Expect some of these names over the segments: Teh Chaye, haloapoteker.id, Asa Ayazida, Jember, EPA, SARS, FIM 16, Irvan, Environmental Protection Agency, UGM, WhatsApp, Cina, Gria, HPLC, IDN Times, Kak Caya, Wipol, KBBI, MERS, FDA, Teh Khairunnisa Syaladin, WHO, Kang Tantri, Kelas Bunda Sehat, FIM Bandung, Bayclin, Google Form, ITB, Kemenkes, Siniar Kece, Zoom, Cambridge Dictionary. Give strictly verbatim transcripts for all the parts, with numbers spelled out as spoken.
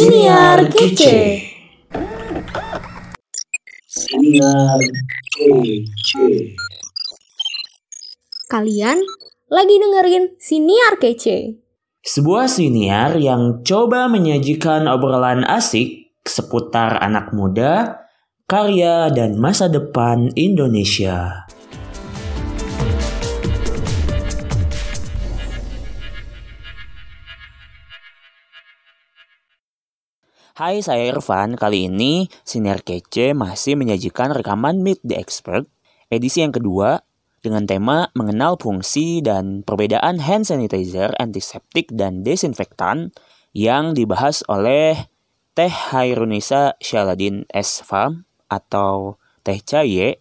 Siniar Kece. Siniar Kece. Kalian lagi dengerin Siniar Kece, sebuah siniar yang coba menyajikan obrolan asik seputar anak muda, karya, dan masa depan Indonesia. Hai, saya Irvan. Kali ini Siniar Kece masih menyajikan rekaman Meet the Expert, edisi yang kedua, dengan tema mengenal fungsi dan perbedaan hand sanitizer, antiseptik, dan desinfektan yang dibahas oleh Teh Khairunnisa Syaladin S Farm atau Teh Chaye.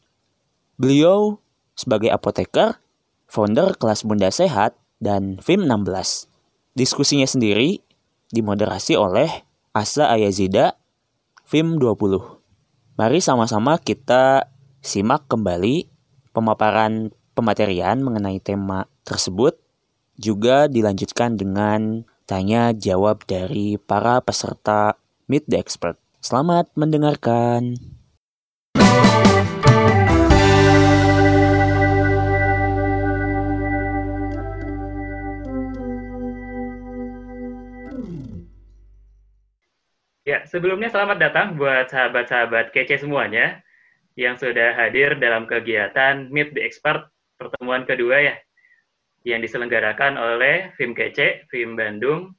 Beliau sebagai apoteker, founder Kelas Bunda Sehat, dan F I M enam belas. Diskusinya sendiri dimoderasi oleh Asa Ayazida, F I M dua puluh. Mari sama-sama kita simak kembali pemaparan pematerian mengenai tema tersebut. Juga dilanjutkan dengan tanya jawab dari para peserta Meet the Expert. Selamat mendengarkan. Ya, sebelumnya selamat datang buat sahabat-sahabat kece semuanya yang sudah hadir dalam kegiatan Meet the Expert pertemuan kedua ya, yang diselenggarakan oleh F I M Kece, F I M Bandung,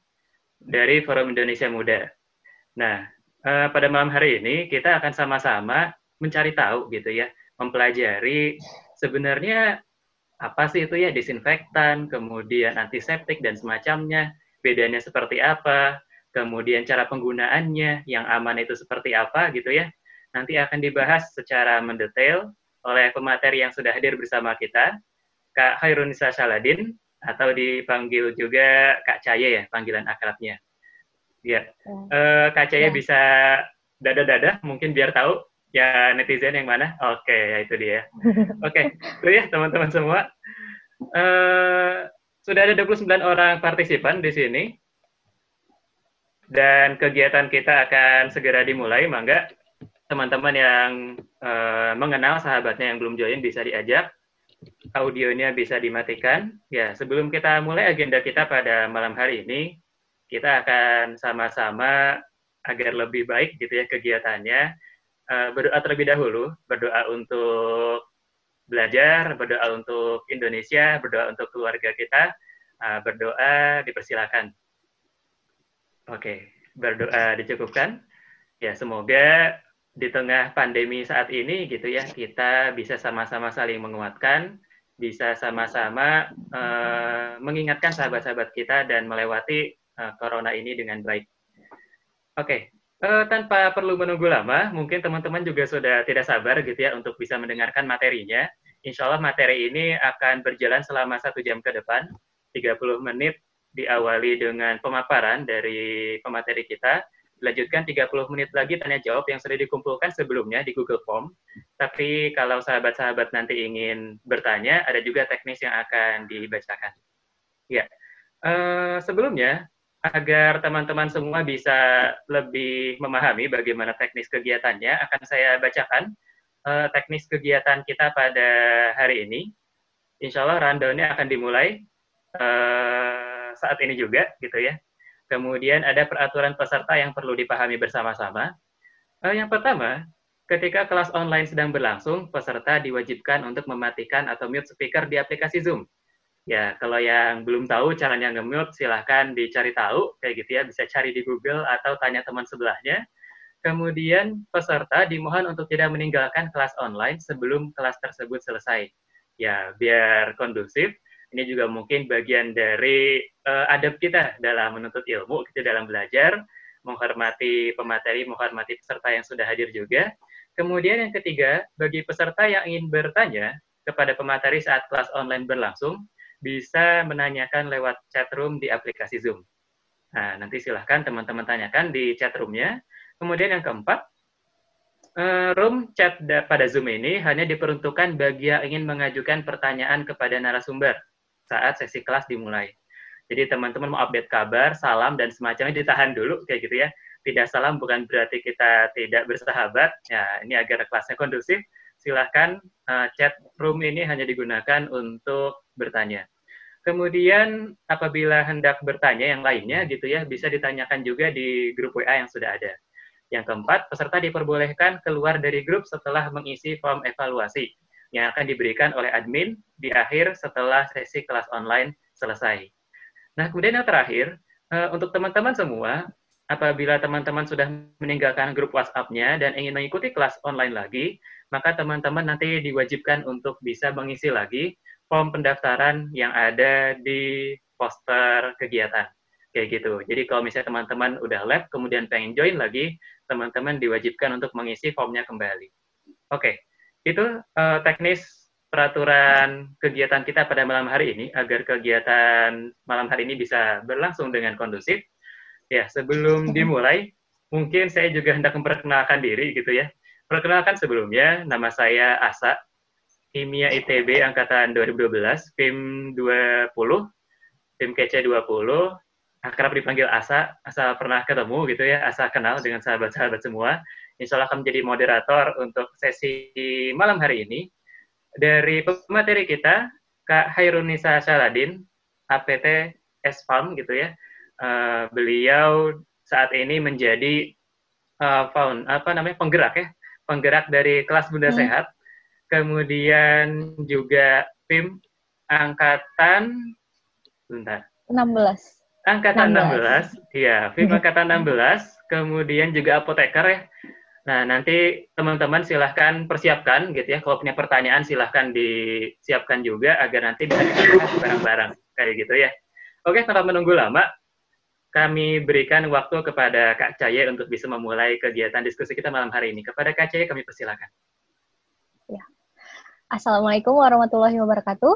dari Forum Indonesia Muda. Nah, eh, pada malam hari ini kita akan sama-sama mencari tahu gitu ya, mempelajari sebenarnya apa sih itu ya desinfektan, kemudian antiseptik dan semacamnya, bedanya seperti apa, kemudian cara penggunaannya yang aman itu seperti apa gitu ya. Nanti akan dibahas secara mendetail oleh pemateri yang sudah hadir bersama kita, Kak Khairunnisa Syaladin, atau dipanggil juga Kak Caya ya, panggilan akrabnya. Ya, eh, Kak Caya ya. Bisa dada-dada, mungkin biar tahu ya netizen yang mana. Oke, ya itu dia. Oke, itu ya teman-teman semua. Eh, sudah ada dua puluh sembilan orang partisipan di sini. Dan kegiatan kita akan segera dimulai, mangga. Teman-teman yang uh, mengenal sahabatnya yang belum join bisa diajak. Audionya bisa dimatikan. Ya, sebelum kita mulai agenda kita pada malam hari ini, kita akan sama-sama agar lebih baik gitu ya kegiatannya. Uh, berdoa terlebih dahulu, berdoa untuk belajar, berdoa untuk Indonesia, berdoa untuk keluarga kita, uh, berdoa dipersilakan. Oke, berdoa dicukupkan. Ya, semoga di tengah pandemi saat ini gitu ya, kita bisa sama-sama saling menguatkan, bisa sama-sama uh, mengingatkan sahabat-sahabat kita dan melewati uh, corona ini dengan baik. Oke, uh, tanpa perlu menunggu lama, mungkin teman-teman juga sudah tidak sabar gitu ya untuk bisa mendengarkan materinya. Insya Allah materi ini akan berjalan selama satu jam ke depan, tiga puluh menit. Diawali dengan pemaparan dari pemateri kita, dilanjutkan tiga puluh menit lagi tanya-jawab yang sudah dikumpulkan sebelumnya di Google Form. Tapi kalau sahabat-sahabat nanti ingin bertanya, ada juga teknis yang akan dibacakan. Ya, uh, sebelumnya, agar teman-teman semua bisa lebih memahami bagaimana teknis kegiatannya, akan saya bacakan uh, teknis kegiatan kita pada hari ini. Insya Allah rundown-nya akan dimulai Uh, saat ini juga, gitu ya. Kemudian ada peraturan peserta yang perlu dipahami bersama-sama. Yang pertama, ketika kelas online sedang berlangsung, peserta diwajibkan untuk mematikan atau mute speaker di aplikasi Zoom. Ya, kalau yang belum tahu caranya nge-mute, silahkan dicari tahu, kayak gitu ya, bisa cari di Google atau tanya teman sebelahnya. Kemudian, peserta dimohon untuk tidak meninggalkan kelas online sebelum kelas tersebut selesai. Ya, biar kondusif. Ini juga mungkin bagian dari uh, adab kita dalam menuntut ilmu, kita dalam belajar, menghormati pemateri, menghormati peserta yang sudah hadir juga. Kemudian yang ketiga, bagi peserta yang ingin bertanya kepada pemateri saat kelas online berlangsung, bisa menanyakan lewat chat room di aplikasi Zoom. Nah, nanti silahkan teman-teman tanyakan di chat roomnya. Kemudian yang keempat, room chat pada Zoom ini hanya diperuntukkan bagi yang ingin mengajukan pertanyaan kepada narasumber saat sesi kelas dimulai. Jadi teman-teman mau update kabar, salam, dan semacamnya ditahan dulu, kayak gitu ya. Tidak salam bukan berarti kita tidak bersahabat. Ya, ini agar kelasnya kondusif, silahkan uh, chat room ini hanya digunakan untuk bertanya. Kemudian apabila hendak bertanya yang lainnya gitu ya, bisa ditanyakan juga di grup W A yang sudah ada. Yang keempat, peserta diperbolehkan keluar dari grup setelah mengisi form evaluasi yang akan diberikan oleh admin di akhir setelah sesi kelas online selesai. Nah, kemudian yang terakhir, uh, untuk teman-teman semua, apabila teman-teman sudah meninggalkan grup WhatsApp-nya dan ingin mengikuti kelas online lagi, maka teman-teman nanti diwajibkan untuk bisa mengisi lagi form pendaftaran yang ada di poster kegiatan. Kayak gitu. Jadi kalau misalnya teman-teman udah left, kemudian pengen join lagi, teman-teman diwajibkan untuk mengisi formnya kembali. Oke, itu uh, teknis peraturan kegiatan kita pada malam hari ini, agar kegiatan malam hari ini bisa berlangsung dengan kondusif. Ya, sebelum dimulai, mungkin saya juga hendak memperkenalkan diri gitu ya. Perkenalkan sebelumnya, nama saya Asa, Kimia I T B Angkatan dua ribu dua belas, FIM dua puluh, FIM Kece dua puluh, akrab dipanggil Asa, asal pernah ketemu gitu ya, Asa kenal dengan sahabat-sahabat semua. Insya Allah akan menjadi moderator untuk sesi malam hari ini. Dari pemateri kita, Kak Khairunnisa Syaladin, A P T S F A M gitu ya. Uh, beliau saat ini menjadi uh, found, apa namanya penggerak ya, penggerak dari Kelas Bunda hmm. Sehat, kemudian juga F I M angkatan, bentar, enam belas, angkatan enam belas, iya F I M angkatan enam belas, kemudian juga apoteker ya. Nah, nanti teman-teman silahkan persiapkan gitu ya, kalau punya pertanyaan silahkan disiapkan juga agar nanti bisa dibahas bareng-bareng kayak gitu ya. Oke, tanpa menunggu lama, kami berikan waktu kepada Kak Caya untuk bisa memulai kegiatan diskusi kita malam hari ini. Kepada Kak Caya kami persilakan. Ya. Assalamualaikum warahmatullahi wabarakatuh.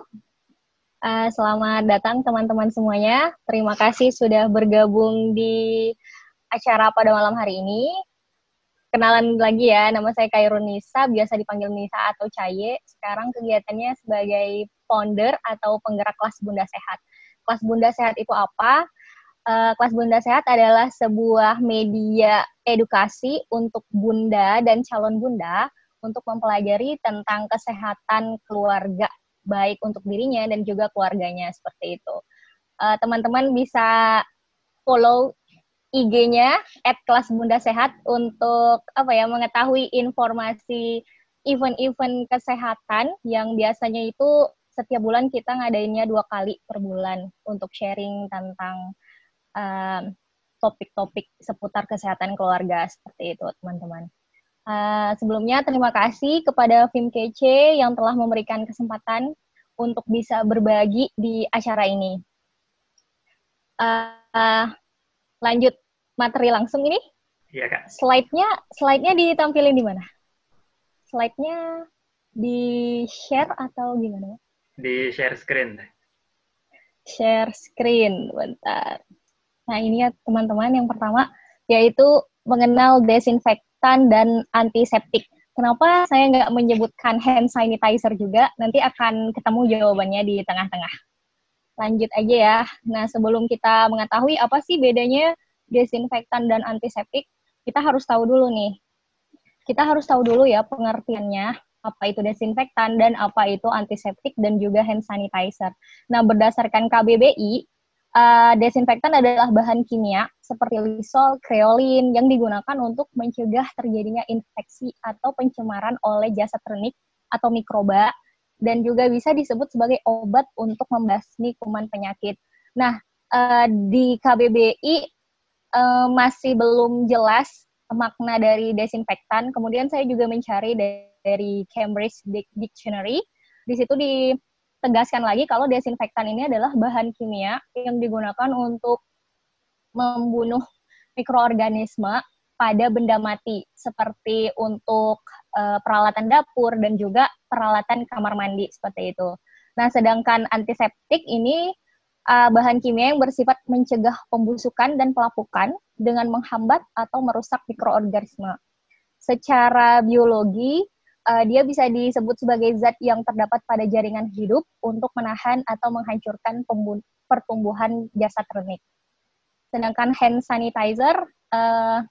Uh, selamat datang teman-teman semuanya. Terima kasih sudah bergabung di acara pada malam hari ini. Kenalan lagi ya, nama saya Khairunnisa, biasa dipanggil Nisa atau Chaye. Sekarang kegiatannya sebagai founder atau penggerak Kelas Bunda Sehat. Kelas Bunda Sehat itu apa? Kelas Bunda Sehat adalah sebuah media edukasi untuk bunda dan calon bunda untuk mempelajari tentang kesehatan keluarga, baik untuk dirinya dan juga keluarganya, seperti itu. Teman-teman bisa follow I G-nya at Kelas Bunda Sehat untuk apa ya, mengetahui informasi event-event kesehatan yang biasanya itu setiap bulan kita ngadainnya dua kali per bulan untuk sharing tentang Um, topik-topik seputar kesehatan keluarga, seperti itu teman-teman. Uh, sebelumnya terima kasih kepada F I M Kece yang telah memberikan kesempatan untuk bisa berbagi di acara ini. Uh, uh, lanjut materi langsung ini. Iya, Kak. Slide-nya, slide-nya ditampilin di mana? Slide-nya di-share atau gimana? Di-share screen. Share screen, bentar. Nah, ini ya teman-teman, yang pertama yaitu mengenal desinfektan dan antiseptik. Kenapa saya nggak menyebutkan hand sanitizer juga? Nanti akan ketemu jawabannya di tengah-tengah. Lanjut aja ya. Nah, sebelum kita mengetahui apa sih bedanya desinfektan dan antiseptik, kita harus tahu dulu nih. Kita harus tahu dulu ya pengertiannya, apa itu desinfektan dan apa itu antiseptik dan juga hand sanitizer. Nah, berdasarkan K B B I, Uh, desinfektan adalah bahan kimia seperti lisol, kreolin yang digunakan untuk mencegah terjadinya infeksi atau pencemaran oleh zat tertentu atau mikroba, dan juga bisa disebut sebagai obat untuk membasmi kuman penyakit. Nah, uh, di K B B I uh, masih belum jelas makna dari desinfektan. Kemudian saya juga mencari dari Cambridge Dictionary. Di situ di tegaskan lagi kalau desinfektan ini adalah bahan kimia yang digunakan untuk membunuh mikroorganisme pada benda mati, seperti untuk e, peralatan dapur dan juga peralatan kamar mandi, seperti itu. Nah, sedangkan antiseptik ini e, bahan kimia yang bersifat mencegah pembusukan dan pelapukan dengan menghambat atau merusak mikroorganisme. Secara biologi, Uh, dia bisa disebut sebagai zat yang terdapat pada jaringan hidup untuk menahan atau menghancurkan pembun- pertumbuhan zat tertentu. Sedangkan hand sanitizer uh,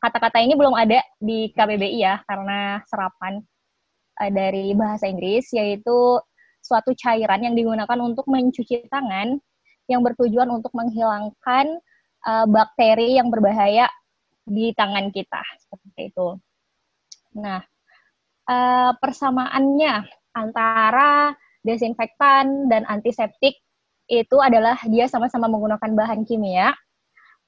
kata-kata ini belum ada di K B B I ya, karena serapan uh, dari bahasa Inggris, yaitu suatu cairan yang digunakan untuk mencuci tangan yang bertujuan untuk menghilangkan uh, bakteri yang berbahaya di tangan kita, seperti itu. Nah, uh, persamaannya antara desinfektan dan antiseptik itu adalah dia sama-sama menggunakan bahan kimia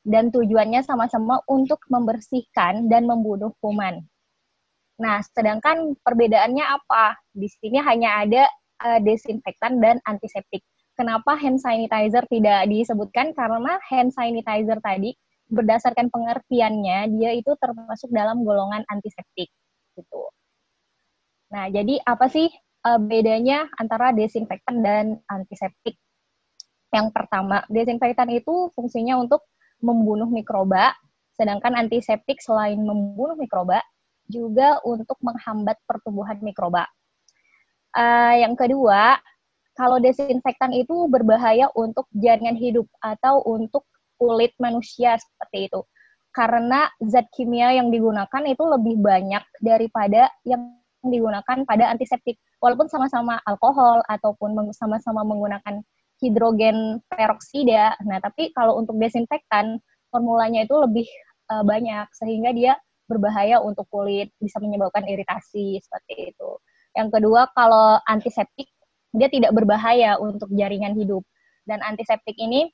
dan tujuannya sama-sama untuk membersihkan dan membunuh kuman. Nah, sedangkan perbedaannya apa? Di sini hanya ada uh, desinfektan dan antiseptik. Kenapa hand sanitizer tidak disebutkan? Karena hand sanitizer tadi berdasarkan pengertiannya dia itu termasuk dalam golongan antiseptik gitu. Nah, jadi apa sih uh, bedanya antara desinfektan dan antiseptik? Yang pertama, desinfektan itu fungsinya untuk membunuh mikroba, sedangkan antiseptik selain membunuh mikroba, juga untuk menghambat pertumbuhan mikroba. Uh, yang kedua, kalau desinfektan itu berbahaya untuk jaringan hidup atau untuk kulit manusia, seperti itu. Karena zat kimia yang digunakan itu lebih banyak daripada yang digunakan pada antiseptik. Walaupun sama-sama alkohol ataupun sama-sama menggunakan hidrogen peroksida. Nah, tapi kalau untuk desinfektan, formulanya itu lebih uh, banyak, sehingga dia berbahaya untuk kulit, bisa menyebabkan iritasi, seperti itu. Yang kedua, kalau antiseptik, dia tidak berbahaya untuk jaringan hidup. Dan antiseptik ini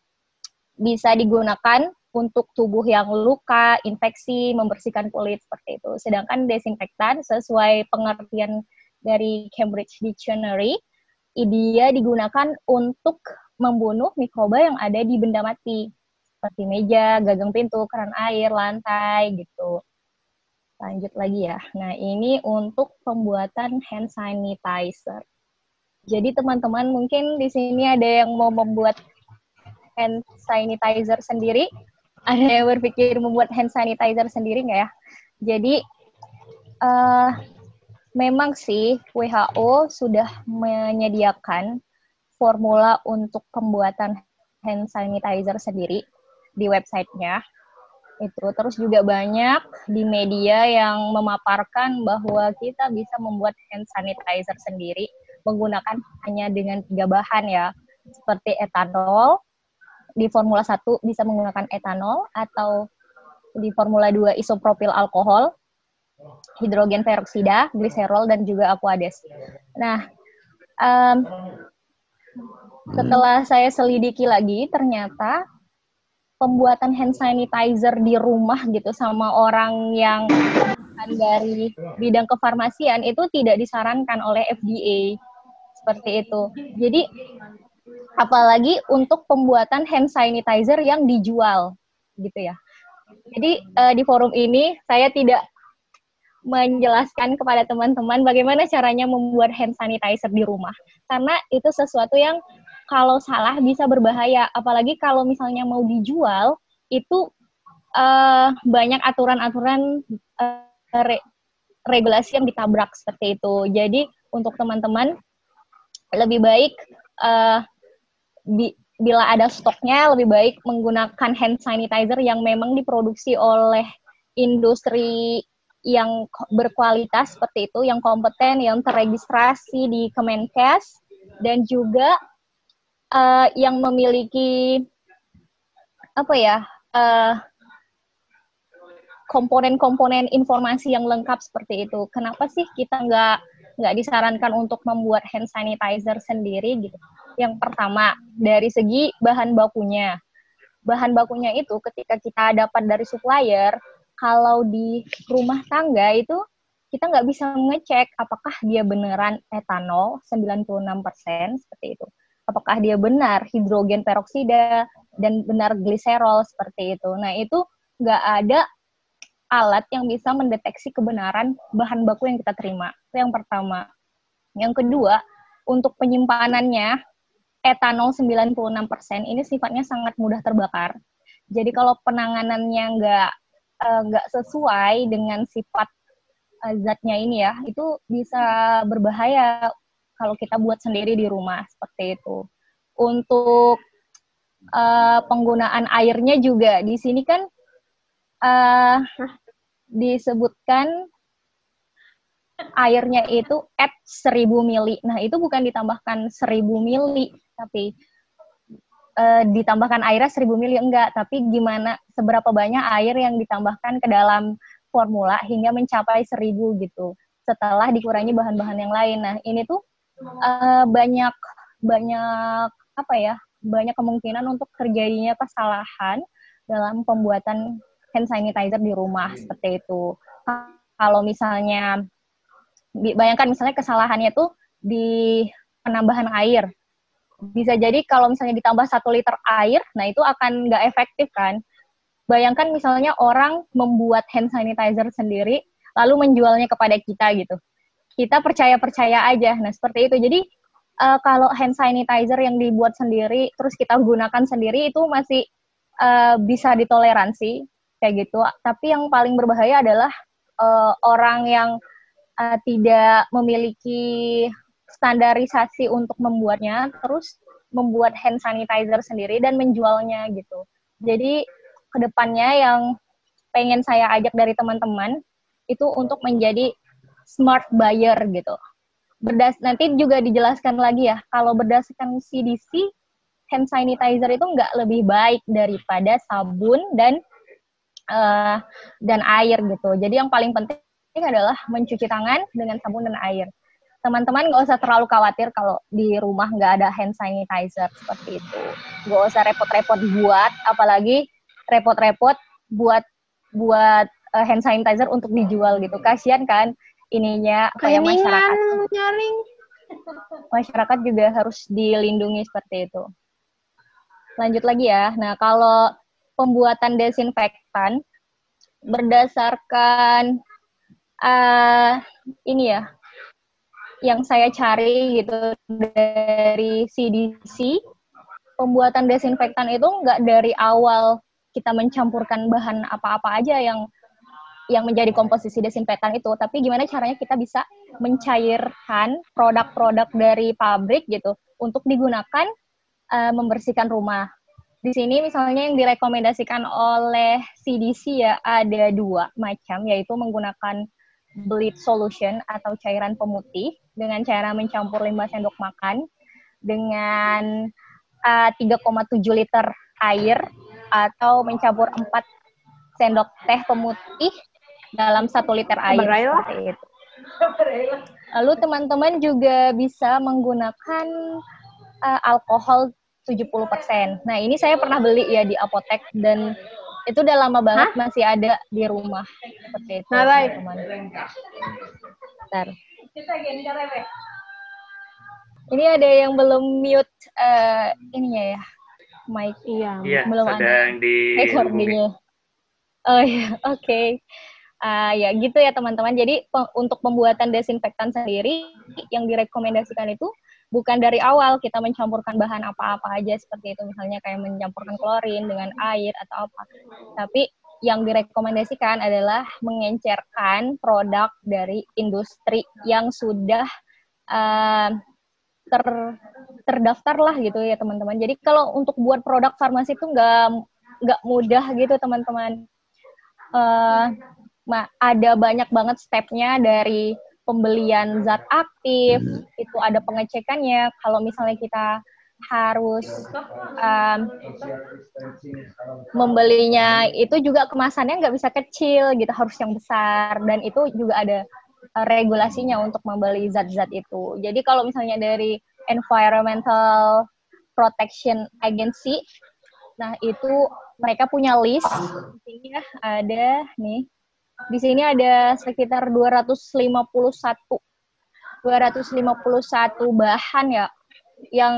bisa digunakan untuk tubuh yang luka, infeksi, membersihkan kulit, seperti itu. Sedangkan desinfektan, sesuai pengertian dari Cambridge Dictionary, dia digunakan untuk membunuh mikroba yang ada di benda mati, seperti meja, gagang pintu, keran air, lantai, gitu. Lanjut lagi ya. Nah, ini untuk pembuatan hand sanitizer. Jadi teman-teman mungkin di sini ada yang mau membuat hand sanitizer sendiri, ada yang berpikir membuat hand sanitizer sendiri nggak ya? Jadi, uh, memang sih W H O sudah menyediakan formula untuk pembuatan hand sanitizer sendiri di website-nya. Itu terus juga banyak di media yang memaparkan bahwa kita bisa membuat hand sanitizer sendiri menggunakan hanya dengan tiga bahan ya, seperti etanol. Di formula satu bisa menggunakan etanol atau di formula dua isopropil alkohol, hidrogen peroksida, gliserol, dan juga aquades. Nah, um, setelah saya selidiki lagi, ternyata pembuatan hand sanitizer di rumah gitu sama orang yang dari bidang kefarmasian itu tidak disarankan oleh F D A, seperti itu. Jadi apalagi untuk pembuatan hand sanitizer yang dijual gitu ya. Jadi uh, di forum ini saya tidak menjelaskan kepada teman-teman bagaimana caranya membuat hand sanitizer di rumah, karena itu sesuatu yang kalau salah bisa berbahaya, apalagi kalau misalnya mau dijual, itu uh, banyak aturan-aturan uh, re- regulasi yang ditabrak, seperti itu. Jadi, untuk teman-teman, lebih baik uh, bi- bila ada stoknya, lebih baik menggunakan hand sanitizer yang memang diproduksi oleh industri yang berkualitas, seperti itu, yang kompeten, yang terregistrasi di Kemenkes, dan juga Uh, yang memiliki apa ya uh, komponen-komponen informasi yang lengkap, seperti itu. Kenapa sih kita nggak nggak disarankan untuk membuat hand sanitizer sendiri gitu? Yang pertama dari segi bahan bakunya, bahan bakunya itu ketika kita dapat dari supplier, kalau di rumah tangga itu kita nggak bisa mengecek apakah dia beneran etanol sembilan puluh enam persen, seperti itu. Apakah dia benar hidrogen peroksida dan benar gliserol, seperti itu. Nah, itu nggak ada alat yang bisa mendeteksi kebenaran bahan baku yang kita terima. Itu yang pertama. Yang kedua, untuk penyimpanannya, etanol sembilan puluh enam persen ini sifatnya sangat mudah terbakar. Jadi kalau penanganannya nggak nggak eh, sesuai dengan sifat eh, zatnya ini ya, itu bisa berbahaya kalau kita buat sendiri di rumah, seperti itu. Untuk uh, penggunaan airnya juga, di sini kan uh, disebutkan airnya itu at seribu mili. Nah, itu bukan ditambahkan seribu mili, tapi e, ditambahkan airnya seribu mili enggak, tapi gimana seberapa banyak air yang ditambahkan ke dalam formula hingga mencapai seribu gitu. Setelah dikurangi bahan-bahan yang lain. Nah, ini tuh e, banyak banyak apa ya? Banyak kemungkinan untuk terjadinya kesalahan dalam pembuatan hand sanitizer di rumah seperti itu. Kalau misalnya bayangkan misalnya kesalahannya itu di penambahan air, bisa jadi kalau misalnya ditambah satu liter air, nah itu akan nggak efektif kan. Bayangkan misalnya orang membuat hand sanitizer sendiri lalu menjualnya kepada kita gitu, kita percaya-percaya aja. Nah seperti itu. Jadi Uh, kalau hand sanitizer yang dibuat sendiri, terus kita gunakan sendiri itu masih uh, bisa ditoleransi, kayak gitu. Tapi yang paling berbahaya adalah uh, orang yang uh, tidak memiliki standarisasi untuk membuatnya, terus membuat hand sanitizer sendiri dan menjualnya, gitu. Jadi, kedepannya yang pengen saya ajak dari teman-teman, itu untuk menjadi smart buyer, gitu. Berdas, nanti juga dijelaskan lagi ya, kalau berdasarkan C D C, hand sanitizer itu nggak lebih baik daripada sabun dan uh, dan air gitu. Jadi yang paling penting adalah mencuci tangan dengan sabun dan air. Teman-teman nggak usah terlalu khawatir kalau di rumah nggak ada hand sanitizer seperti itu. Nggak usah repot-repot buat, apalagi repot-repot buat buat uh, hand sanitizer untuk dijual gitu. Kasian kan? Ininya kayak masyarakat nyaring. Masyarakat juga harus dilindungi seperti itu. Lanjut lagi ya. Nah, kalau pembuatan desinfektan berdasarkan uh, ini ya, yang saya cari gitu dari C D C, pembuatan desinfektan itu nggak dari awal kita mencampurkan bahan apa-apa aja yang yang menjadi komposisi desinfektan itu, tapi gimana caranya kita bisa mencairkan produk-produk dari pabrik gitu untuk digunakan uh, membersihkan rumah. Di sini misalnya yang direkomendasikan oleh C D C ya ada dua macam, yaitu menggunakan bleach solution atau cairan pemutih dengan cara mencampur lima sendok makan dengan uh, tiga koma tujuh liter air atau mencampur empat sendok teh pemutih dalam satu liter air. Berailah. Seperti itu. Berailah. Lalu teman-teman juga bisa menggunakan uh, alkohol tujuh puluh persen. Nah, ini saya pernah beli ya di apotek dan itu udah lama banget. Hah? Masih ada di rumah. Seperti itu. Nah, teman-teman. Bentar. Ini ada yang belum mute uh, ininya ya. Mic iya, iya, belum ada. Di recordingnya. Oh ya, oke. Okay. Uh, ya gitu ya teman-teman. Jadi pe- untuk pembuatan desinfektan sendiri yang direkomendasikan itu bukan dari awal kita mencampurkan bahan apa-apa aja seperti itu, misalnya kayak mencampurkan klorin dengan air atau apa. Tapi yang direkomendasikan adalah mengencerkan produk dari industri yang sudah uh, ter- terdaftar lah gitu ya teman-teman. Jadi kalau untuk buat produk farmasi itu nggak nggak mudah gitu teman-teman. Uh, ada banyak banget stepnya dari pembelian zat aktif, itu ada pengecekannya. Kalau misalnya kita harus um, membelinya itu juga kemasannya nggak bisa kecil gitu, harus yang besar, dan itu juga ada regulasinya untuk membeli zat-zat itu. Jadi kalau misalnya dari Environmental Protection Agency, nah itu mereka punya list, ini ya ada nih. Di sini ada sekitar dua ratus lima puluh satu bahan ya yang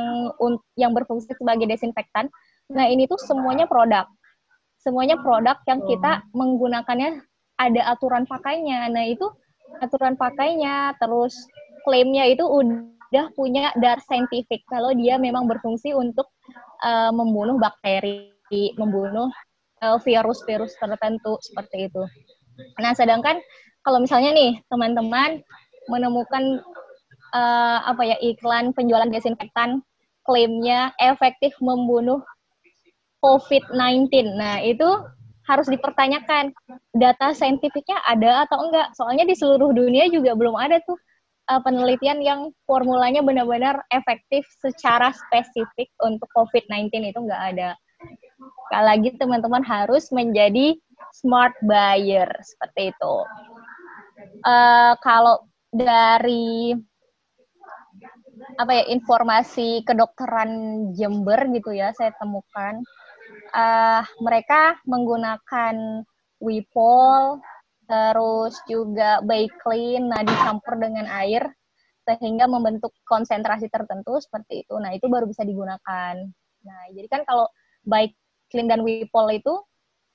yang berfungsi sebagai desinfektan. Nah, ini tuh semuanya produk. Semuanya produk yang kita menggunakannya ada aturan pakainya. Nah, itu aturan pakainya, terus klaimnya itu udah punya dasar saintifik kalau dia memang berfungsi untuk uh, membunuh bakteri, membunuh uh, virus-virus tertentu seperti itu. Nah, sedangkan kalau misalnya nih teman-teman menemukan uh, apa ya iklan penjualan desinfektan klaimnya efektif membunuh covid sembilan belas. Nah, itu harus dipertanyakan data saintifiknya ada atau enggak. Soalnya di seluruh dunia juga belum ada tuh uh, penelitian yang formulanya benar-benar efektif secara spesifik untuk covid sembilan belas, itu enggak ada. Sekali lagi teman-teman harus menjadi smart buyer, seperti itu. Uh, kalau dari apa ya, informasi kedokteran Jember gitu ya, saya temukan uh, mereka menggunakan Wipol, terus juga Bayclin, nah dicampur dengan air sehingga membentuk konsentrasi tertentu seperti itu. Nah itu baru bisa digunakan. Nah jadi kan kalau Bayclin dan Wipol itu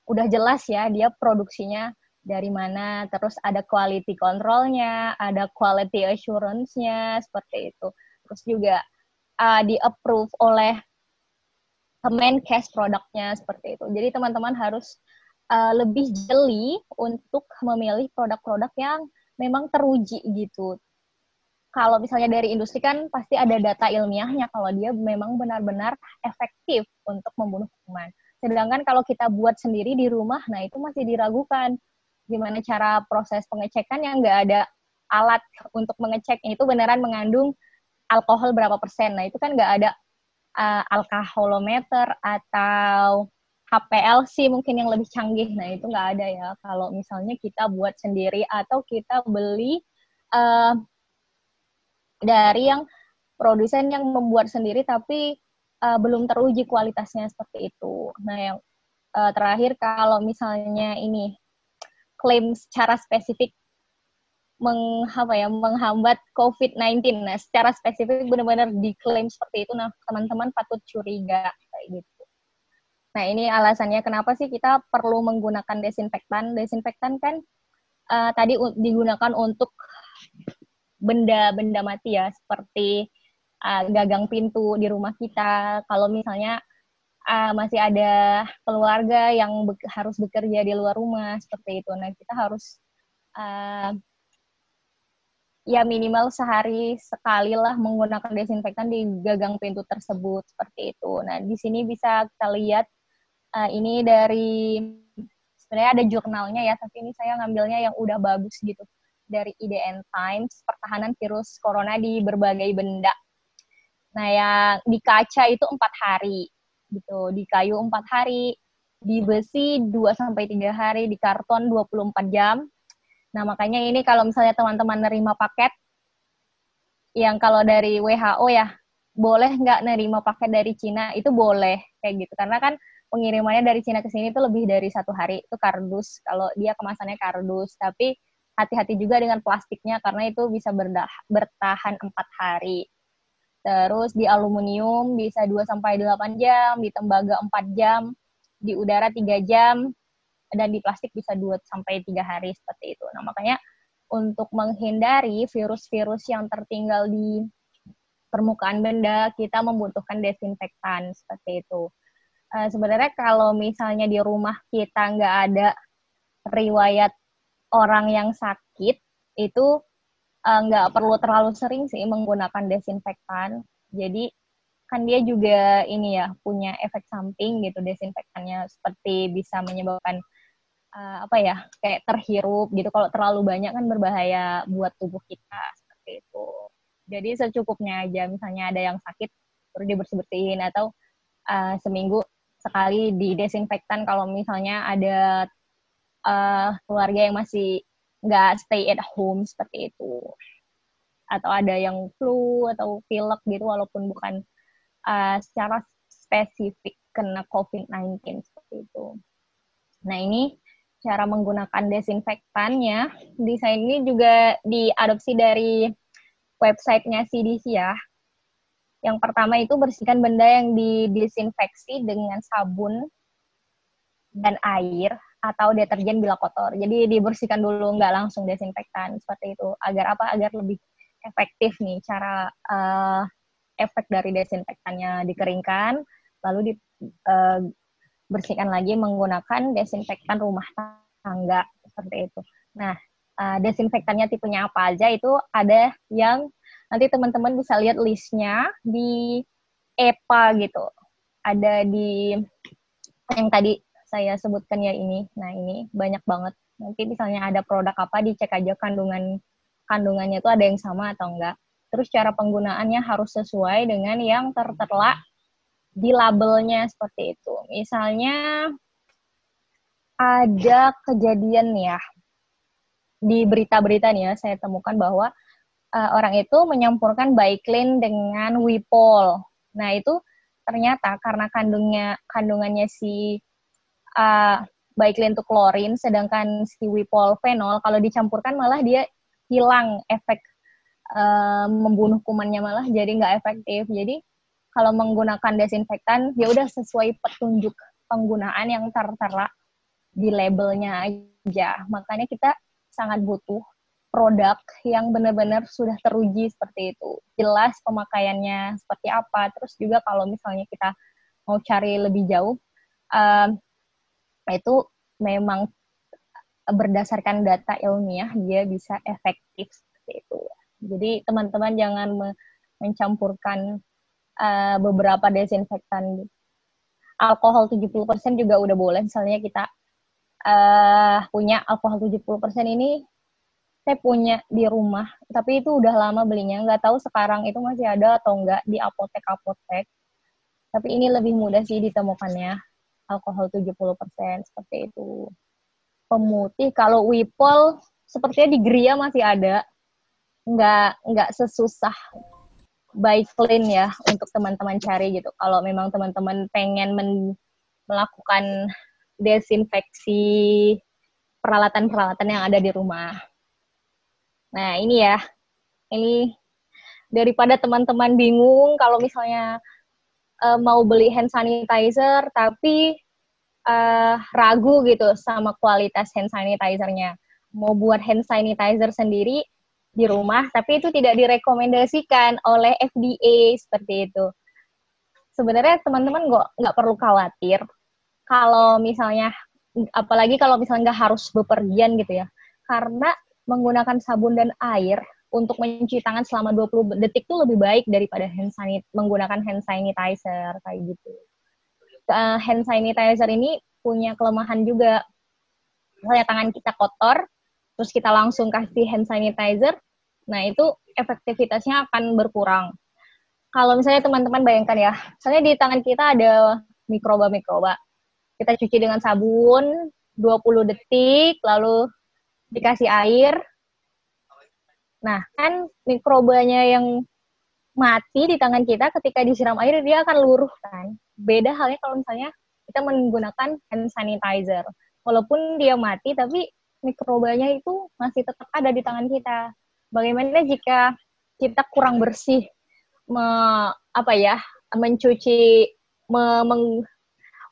udah jelas ya dia produksinya dari mana, terus ada quality control-nya, ada quality assurance-nya, seperti itu. Terus juga uh, di-approve oleh Kemenkes produknya, seperti itu. Jadi teman-teman harus uh, lebih jeli untuk memilih produk-produk yang memang teruji gitu. Kalau misalnya dari industri kan pasti ada data ilmiahnya kalau dia memang benar-benar efektif untuk membunuh kuman. Sedangkan kalau kita buat sendiri di rumah, nah itu masih diragukan. Gimana cara proses pengecekannya, nggak ada alat untuk mengeceknya itu beneran mengandung alkohol berapa persen. Nah, itu kan nggak ada uh, alkoholometer atau H P L C mungkin yang lebih canggih. Nah, itu nggak ada ya kalau misalnya kita buat sendiri atau kita beli uh, dari yang produsen yang membuat sendiri tapi uh, belum teruji kualitasnya, seperti itu. Nah, yang uh, terakhir kalau misalnya ini klaim secara spesifik meng, apa ya, menghambat covid sembilan belas. Nah, secara spesifik benar-benar diklaim seperti itu. Nah, teman-teman patut curiga kayak gitu. Nah, ini alasannya kenapa sih kita perlu menggunakan desinfektan. Desinfektan kan uh, tadi u- digunakan untuk benda-benda mati ya, seperti uh, gagang pintu di rumah kita. Kalau misalnya Uh, masih ada keluarga yang be- harus bekerja di luar rumah, seperti itu. Nah, kita harus uh, ya minimal sehari sekali lah menggunakan desinfektan di gagang pintu tersebut, seperti itu. Nah, di sini bisa kita lihat uh, ini dari, sebenarnya ada jurnalnya ya, tapi ini saya ngambilnya yang udah bagus gitu, dari I D N Times, pertahanan virus corona di berbagai benda. Nah, yang di kaca itu empat hari. Gitu, di kayu empat hari, di besi dua sampai tiga hari, di karton dua puluh empat jam. Nah, makanya ini kalau misalnya teman-teman nerima paket, yang kalau dari W H O ya, boleh nggak nerima paket dari Cina, itu boleh, kayak gitu. Karena kan pengirimannya dari Cina ke sini itu lebih dari satu hari, itu kardus, kalau dia kemasannya kardus. Tapi hati-hati juga dengan plastiknya, karena itu bisa berdah- bertahan empat hari. Terus di aluminium bisa dua sampai delapan jam, di tembaga empat jam, di udara tiga jam, dan di plastik bisa dua sampai tiga hari, seperti itu. Nah, makanya untuk menghindari virus-virus yang tertinggal di permukaan benda, kita membutuhkan desinfektan, seperti itu. E, sebenarnya kalau misalnya di rumah kita nggak ada riwayat orang yang sakit, itu nggak uh, perlu terlalu sering sih menggunakan desinfektan. Jadi kan dia juga ini ya punya efek samping gitu desinfektannya, seperti bisa menyebabkan uh, apa ya kayak terhirup gitu. Kalau terlalu banyak kan berbahaya buat tubuh kita, seperti itu. Jadi secukupnya aja, misalnya ada yang sakit perlu dibersih-bersihin, atau uh, seminggu sekali didesinfektan kalau misalnya ada uh, keluarga yang masih nggak stay at home, seperti itu. Atau ada yang flu atau pilek gitu, walaupun bukan uh, secara spesifik kena covid sembilan belas, seperti itu. Nah, ini cara menggunakan desinfektannya. Desain ini juga diadopsi dari websitenya C D C ya. Yang pertama itu bersihkan benda yang didisinfeksi dengan sabun dan air atau deterjen bila kotor. Jadi dibersihkan dulu, nggak langsung desinfektan, seperti itu. Agar apa? Agar lebih efektif nih cara uh, efek dari desinfektannya. Dikeringkan, lalu dibersihkan uh, lagi menggunakan desinfektan rumah tangga, seperti itu. Nah, uh, desinfektannya tipenya apa aja itu ada yang nanti teman-teman bisa lihat listnya di E P A gitu. Ada di yang tadi saya sebutkan ya ini. Nah, ini banyak banget. Nanti misalnya ada produk apa, dicek aja kandungan kandungannya itu ada yang sama atau enggak. Terus cara penggunaannya harus sesuai dengan yang tertera di labelnya seperti itu. Misalnya ada kejadian ya, di berita-berita nih ya, saya temukan bahwa uh, orang itu menyampurkan Bayclin dengan Wipol. Nah, itu ternyata karena kandungnya kandungannya si uh, Bayclin itu klorin, sedangkan si Wipol fenol, kalau dicampurkan malah dia hilang efek uh, membunuh kumannya, malah jadi nggak efektif. Jadi kalau menggunakan desinfektan, ya udah sesuai petunjuk penggunaan yang tertera di labelnya aja. Makanya kita sangat butuh produk yang benar-benar sudah teruji seperti itu. Jelas pemakaiannya seperti apa. Terus juga kalau misalnya kita mau cari lebih jauh, um, itu memang berdasarkan data ilmiah, dia bisa efektif seperti itu. Jadi teman-teman jangan me- mencampurkan Uh, beberapa desinfektan. Alkohol tujuh puluh persen juga udah boleh. Misalnya kita uh, punya alkohol tujuh puluh persen ini, saya punya di rumah, tapi itu udah lama belinya, nggak tahu sekarang itu masih ada atau nggak di apotek-apotek. Tapi ini lebih mudah sih ditemukannya, alkohol tujuh puluh persen seperti itu. Pemutih, kalau Wipol sepertinya di Gria masih ada, nggak nggak sesusah Bayclin ya untuk teman-teman cari gitu. Kalau memang teman-teman pengen men- melakukan desinfeksi peralatan-peralatan yang ada di rumah. Nah, ini ya. Ini daripada teman-teman bingung kalau misalnya uh, mau beli hand sanitizer tapi uh, ragu gitu sama kualitas hand sanitizer-nya. Mau buat hand sanitizer sendiri di rumah, tapi itu tidak direkomendasikan oleh F D A seperti itu. Sebenarnya teman-teman nggak nggak perlu khawatir kalau misalnya, apalagi kalau misalnya nggak harus bepergian gitu ya, karena menggunakan sabun dan air untuk mencuci tangan selama dua puluh detik itu lebih baik daripada hand sanit menggunakan hand sanitizer kayak gitu. Uh, hand sanitizer ini punya kelemahan juga, misalnya tangan kita kotor, terus kita langsung kasih hand sanitizer, nah itu efektivitasnya akan berkurang. Kalau misalnya teman-teman bayangkan ya, misalnya di tangan kita ada mikroba-mikroba, kita cuci dengan sabun dua puluh detik, lalu dikasih air. Nah, kan mikrobanya yang mati di tangan kita ketika disiram air, dia akan luruh kan. Beda halnya kalau misalnya kita menggunakan hand sanitizer. Walaupun dia mati, tapi mikrobanya itu masih tetap ada di tangan kita. Bagaimana jika kita kurang bersih me, apa ya, mencuci me, meng,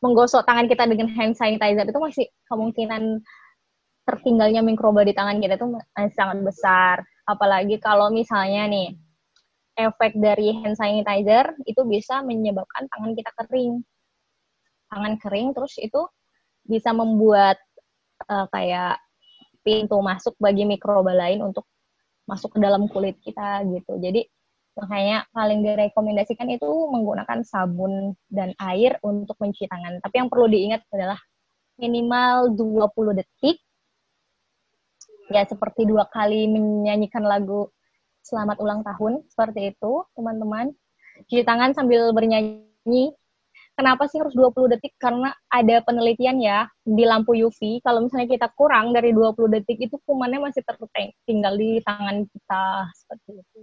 menggosok tangan kita dengan hand sanitizer, itu masih kemungkinan tertinggalnya mikroba di tangan kita itu masih sangat besar. Apalagi kalau misalnya nih efek dari hand sanitizer itu bisa menyebabkan tangan kita kering. Tangan kering terus itu bisa membuat uh, kayak pintu masuk bagi mikroba lain untuk masuk ke dalam kulit kita gitu. Jadi makanya paling direkomendasikan itu menggunakan sabun dan air untuk mencuci tangan. Tapi yang perlu diingat adalah minimal dua puluh detik. Ya seperti dua kali menyanyikan lagu selamat ulang tahun, seperti itu teman-teman. Cuci tangan sambil bernyanyi. Kenapa sih harus dua puluh detik? Karena ada penelitian ya, di lampu U V, kalau misalnya kita kurang dari dua puluh detik, itu kumannya masih tertinggal di tangan kita, seperti itu.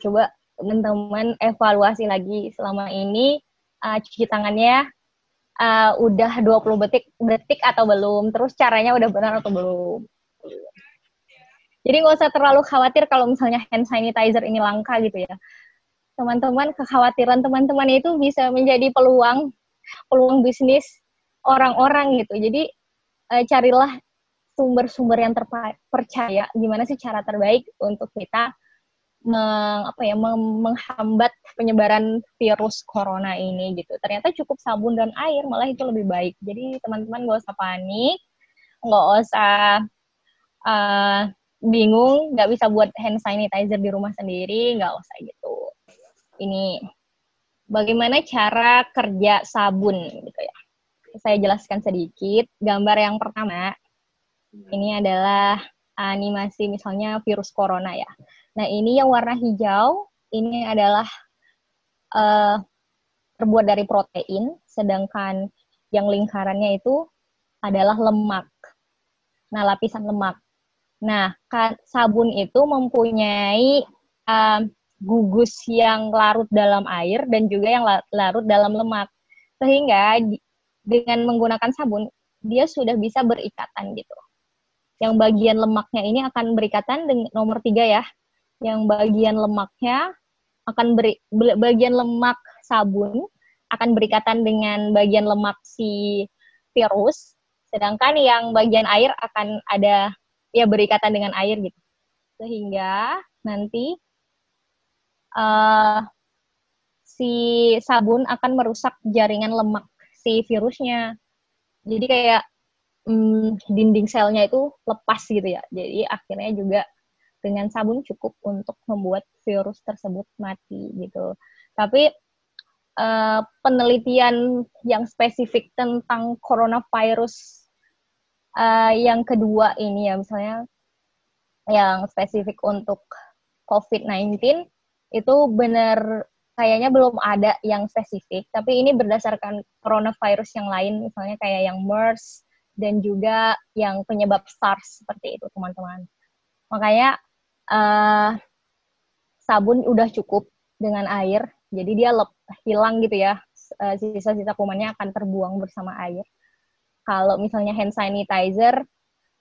Coba teman-teman evaluasi lagi selama ini, uh, cuci tangannya uh, udah dua puluh detik, detik atau belum, terus caranya udah benar atau belum. Jadi nggak usah terlalu khawatir kalau misalnya hand sanitizer ini langka gitu ya. Teman-teman, kekhawatiran teman-teman itu bisa menjadi peluang peluang bisnis orang-orang gitu. Jadi e, carilah sumber-sumber yang terpercaya. Gimana sih cara terbaik untuk kita meng, apa ya, menghambat penyebaran virus corona ini gitu. Ternyata cukup sabun dan air, malah itu lebih baik. Jadi teman-teman nggak usah panik, nggak usah uh, bingung, nggak bisa buat hand sanitizer di rumah sendiri, nggak usah gitu. Ini bagaimana cara kerja sabun gitu ya. saya jelaskan sedikit. Gambar yang pertama, ini adalah animasi misalnya virus corona ya. Nah, ini yang warna hijau, ini adalah uh, terbuat dari protein, sedangkan yang lingkarannya itu adalah lemak. Nah, lapisan lemak. Nah, sabun itu mempunyai um, gugus yang larut dalam air dan juga yang larut dalam lemak. Sehingga di, dengan menggunakan sabun, dia sudah bisa berikatan gitu. Yang bagian lemaknya ini akan berikatan dengan nomor tiga ya. Yang bagian lemaknya akan beri, bagian lemak sabun akan berikatan dengan bagian lemak si virus. Sedangkan yang bagian air akan ada ya berikatan dengan air gitu, sehingga nanti uh, si sabun akan merusak jaringan lemak si virusnya, jadi kayak mm, dinding selnya itu lepas gitu ya, jadi akhirnya juga dengan sabun cukup untuk membuat virus tersebut mati gitu. Tapi uh, penelitian yang spesifik tentang coronavirus Uh, yang kedua ini ya, misalnya yang spesifik untuk covid sembilan belas itu benar kayaknya belum ada yang spesifik, tapi ini berdasarkan coronavirus yang lain, misalnya kayak yang MERS dan juga yang penyebab SARS seperti itu teman-teman. Makanya uh, sabun udah cukup dengan air, jadi dia lep- hilang gitu ya, uh, sisa-sisa kumannya akan terbuang bersama air. Kalau misalnya hand sanitizer,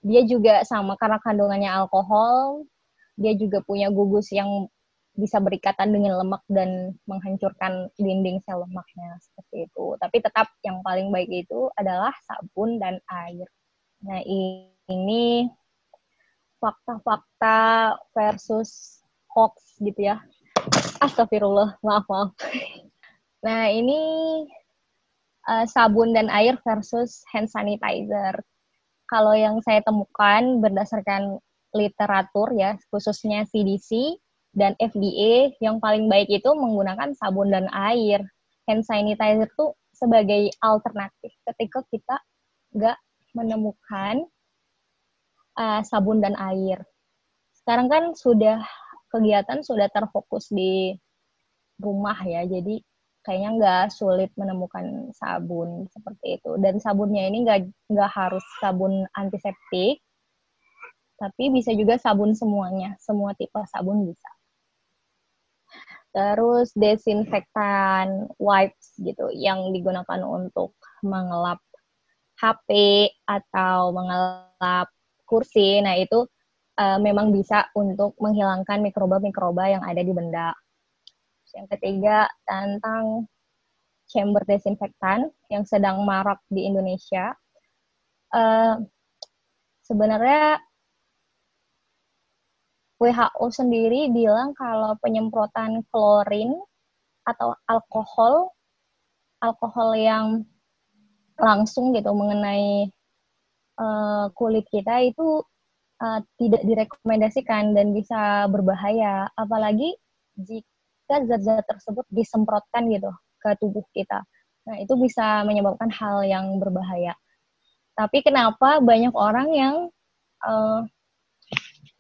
dia juga sama karena kandungannya alkohol, dia juga punya gugus yang bisa berikatan dengan lemak dan menghancurkan dinding sel lemaknya, seperti itu. Tapi tetap yang paling baik itu adalah sabun dan air. Nah, ini fakta-fakta versus hoax gitu ya. Astagfirullah, maaf-maaf. Nah, ini... Uh, sabun dan air versus hand sanitizer. Kalau yang saya temukan berdasarkan literatur ya, khususnya C D C dan F D A, yang paling baik itu menggunakan sabun dan air. Hand sanitizer tuh sebagai alternatif ketika kita nggak menemukan uh, sabun dan air. Sekarang kan sudah kegiatan sudah terfokus di rumah ya, jadi kayaknya nggak sulit menemukan sabun seperti itu. Dan sabunnya ini nggak nggak harus sabun antiseptik, tapi bisa juga sabun semuanya, semua tipe sabun bisa. Terus desinfektan wipes gitu, yang digunakan untuk mengelap H P atau mengelap kursi. Nah itu uh, memang bisa untuk menghilangkan mikroba-mikroba yang ada di benda. Yang ketiga, tentang chamber desinfektan yang sedang marak di Indonesia. Uh, sebenarnya W H O sendiri bilang kalau penyemprotan klorin atau alkohol, alkohol yang langsung gitu mengenai uh, kulit kita itu uh, tidak direkomendasikan dan bisa berbahaya. Apalagi jika zat-zat tersebut disemprotkan gitu ke tubuh kita. Nah, itu bisa menyebabkan hal yang berbahaya. Tapi kenapa banyak orang yang uh,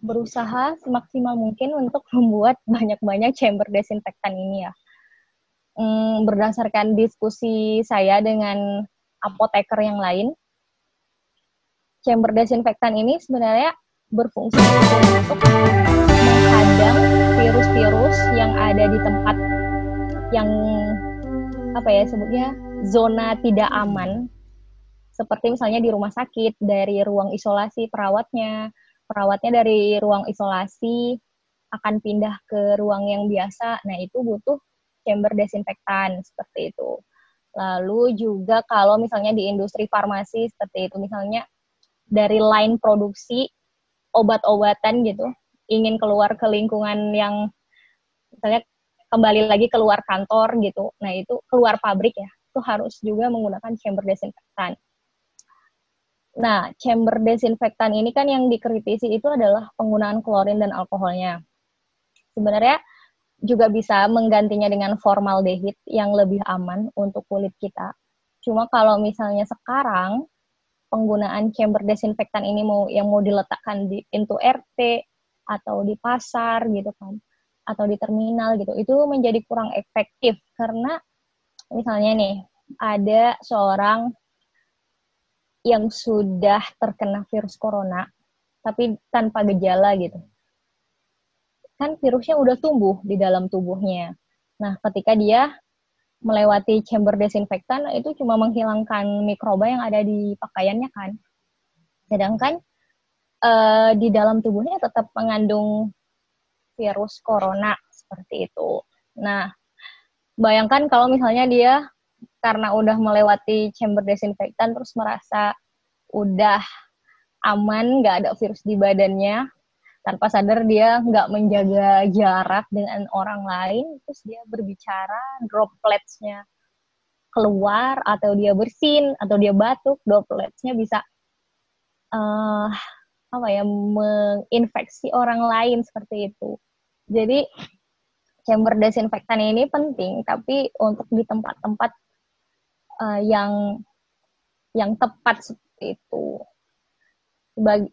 berusaha semaksimal mungkin untuk membuat banyak-banyak chamber desinfektan ini ya? Hmm, berdasarkan diskusi saya dengan apoteker yang lain, chamber desinfektan ini sebenarnya berfungsi untuk menghadang virus-virus yang ada di tempat yang apa ya sebutnya zona tidak aman, seperti misalnya di rumah sakit dari ruang isolasi perawatnya, perawatnya dari ruang isolasi akan pindah ke ruang yang biasa. Nah itu butuh chamber desinfektan seperti itu. Lalu juga kalau misalnya di industri farmasi seperti itu, misalnya dari line produksi obat-obatan gitu, ingin keluar ke lingkungan yang, misalnya kembali lagi keluar kantor gitu, nah itu keluar pabrik ya, itu harus juga menggunakan chamber desinfektan. Nah, chamber desinfektan ini kan yang dikritisi itu adalah penggunaan klorin dan alkoholnya. Sebenarnya juga bisa menggantinya dengan formaldehid yang lebih aman untuk kulit kita. Cuma kalau misalnya sekarang penggunaan chamber desinfektan ini mau yang mau diletakkan di pintu R T atau di pasar gitu kan, atau di terminal gitu, itu menjadi kurang efektif karena misalnya nih ada seorang yang sudah terkena virus corona tapi tanpa gejala gitu. Kan virusnya udah tumbuh di dalam tubuhnya. Nah, ketika dia melewati chamber desinfektan itu cuma menghilangkan mikroba yang ada di pakaiannya kan. Sedangkan eh, di dalam tubuhnya tetap mengandung virus corona seperti itu. Nah, bayangkan kalau misalnya dia karena udah melewati chamber desinfektan terus merasa udah aman, nggak ada virus di badannya, tanpa sadar dia nggak menjaga jarak dengan orang lain, terus dia berbicara, droplets-nya keluar, atau dia bersin, atau dia batuk, droplets-nya bisa uh, apa ya, menginfeksi orang lain, seperti itu. Jadi, chamber desinfektan ini penting, tapi untuk di tempat-tempat uh, yang yang tepat seperti itu.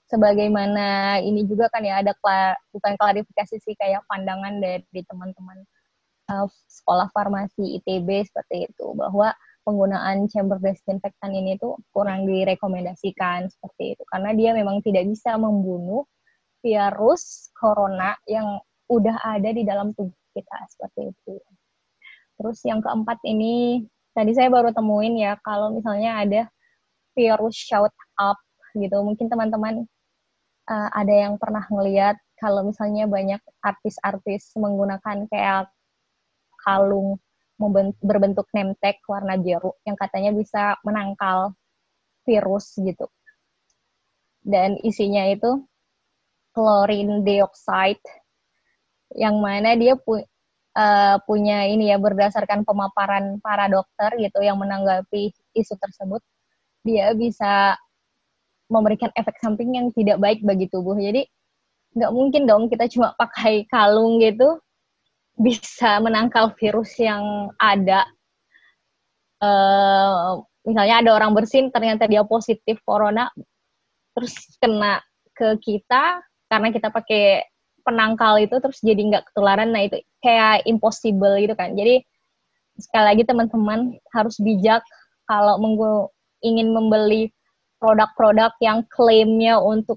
Sebagaimana ini juga kan ya ada klar, bukan klarifikasi sih, kayak pandangan dari teman-teman uh, sekolah farmasi I T B seperti itu, bahwa penggunaan chamber desinfektan ini tuh kurang direkomendasikan seperti itu karena dia memang tidak bisa membunuh virus corona yang udah ada di dalam tubuh kita seperti itu. Terus yang keempat ini tadi saya baru temuin ya, kalau misalnya ada virus shout up gitu. Mungkin teman-teman uh, ada yang pernah ngelihat kalau misalnya banyak artis-artis menggunakan kayak kalung membentuk, berbentuk name tag warna biru yang katanya bisa menangkal virus gitu. Dan isinya itu klorin dioksida yang mana dia pu- uh, punya ini ya, berdasarkan pemaparan para dokter gitu yang menanggapi isu tersebut, dia bisa memberikan efek samping yang tidak baik bagi tubuh. Jadi, nggak mungkin dong kita cuma pakai kalung gitu, bisa menangkal virus yang ada. E, misalnya ada orang bersin, ternyata dia positif corona, terus kena ke kita, karena kita pakai penangkal itu, terus jadi nggak ketularan. Nah, itu kayak impossible gitu kan. Jadi, sekali lagi teman-teman harus bijak kalau menggu- ingin membeli produk-produk yang klaimnya untuk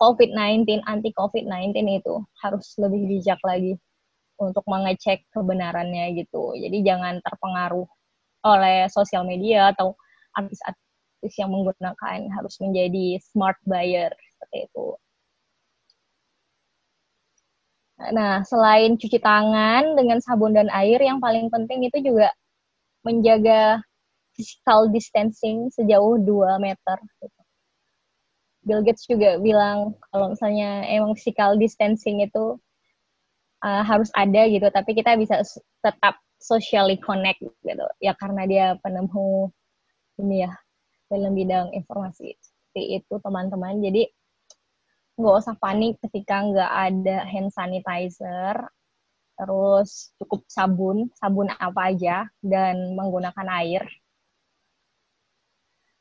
covid sembilan belas, anti-covid sembilan belas itu harus lebih bijak lagi untuk mengecek kebenarannya gitu. Jadi jangan terpengaruh oleh sosial media atau artis-artis yang menggunakan, harus menjadi smart buyer seperti itu. Nah, selain cuci tangan dengan sabun dan air, yang paling penting itu juga menjaga physical distancing sejauh dua meter. Bill Gates juga bilang kalau misalnya emang physical distancing itu uh, harus ada gitu, tapi kita bisa tetap socially connect gitu. Ya karena dia penemu ini ya dalam bidang informasi seperti itu teman-teman. Jadi nggak usah panik ketika nggak ada hand sanitizer. Terus cukup sabun, sabun apa aja dan menggunakan air.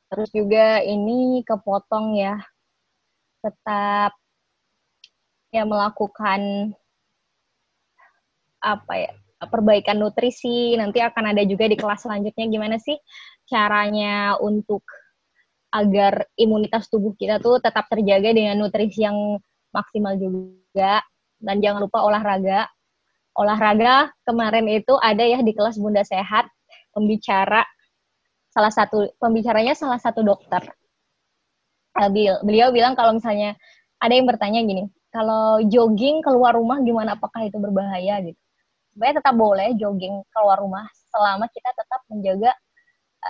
Terus juga ini kepotong ya, tetap ya melakukan apa ya, perbaikan nutrisi. Nanti akan ada juga di kelas selanjutnya gimana sih caranya untuk agar imunitas tubuh kita tuh tetap terjaga dengan nutrisi yang maksimal juga. Dan jangan lupa olahraga. Olahraga kemarin itu ada ya di kelas Bunda Sehat, pembicara salah satu pembicaranya salah satu dokter. Beliau bilang kalau misalnya ada yang bertanya gini, kalau jogging keluar rumah gimana, apakah itu berbahaya gitu. Sebenarnya tetap boleh jogging keluar rumah selama kita tetap menjaga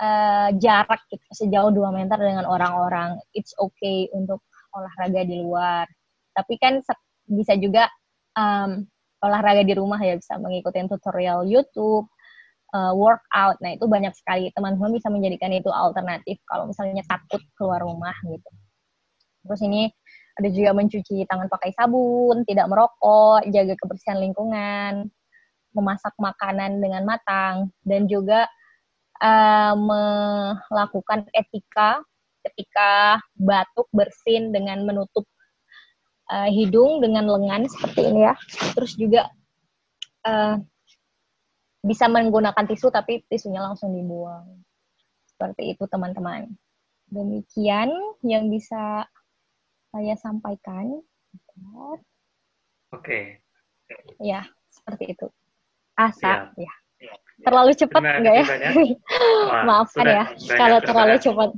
uh, jarak gitu, sejauh dua meter dengan orang-orang. It's okay untuk olahraga di luar. Tapi kan bisa juga um, olahraga di rumah ya, bisa mengikuti tutorial YouTube, Uh, workout. Nah, itu banyak sekali. Teman-teman bisa menjadikan itu alternatif kalau misalnya takut keluar rumah gitu. Terus ini ada juga mencuci tangan pakai sabun, tidak merokok, jaga kebersihan lingkungan, memasak makanan dengan matang, dan juga uh, melakukan etika ketika batuk, bersin dengan menutup uh, hidung dengan lengan seperti ini ya. Terus juga uh, bisa menggunakan tisu tapi tisunya langsung dibuang. Seperti itu teman-teman. Demikian yang bisa saya sampaikan. Oke. Okay. Ya, seperti itu. Asa, ya. ya. Terlalu cepat enggak ya? Wah, maafkan ya kalau terlalu cepat.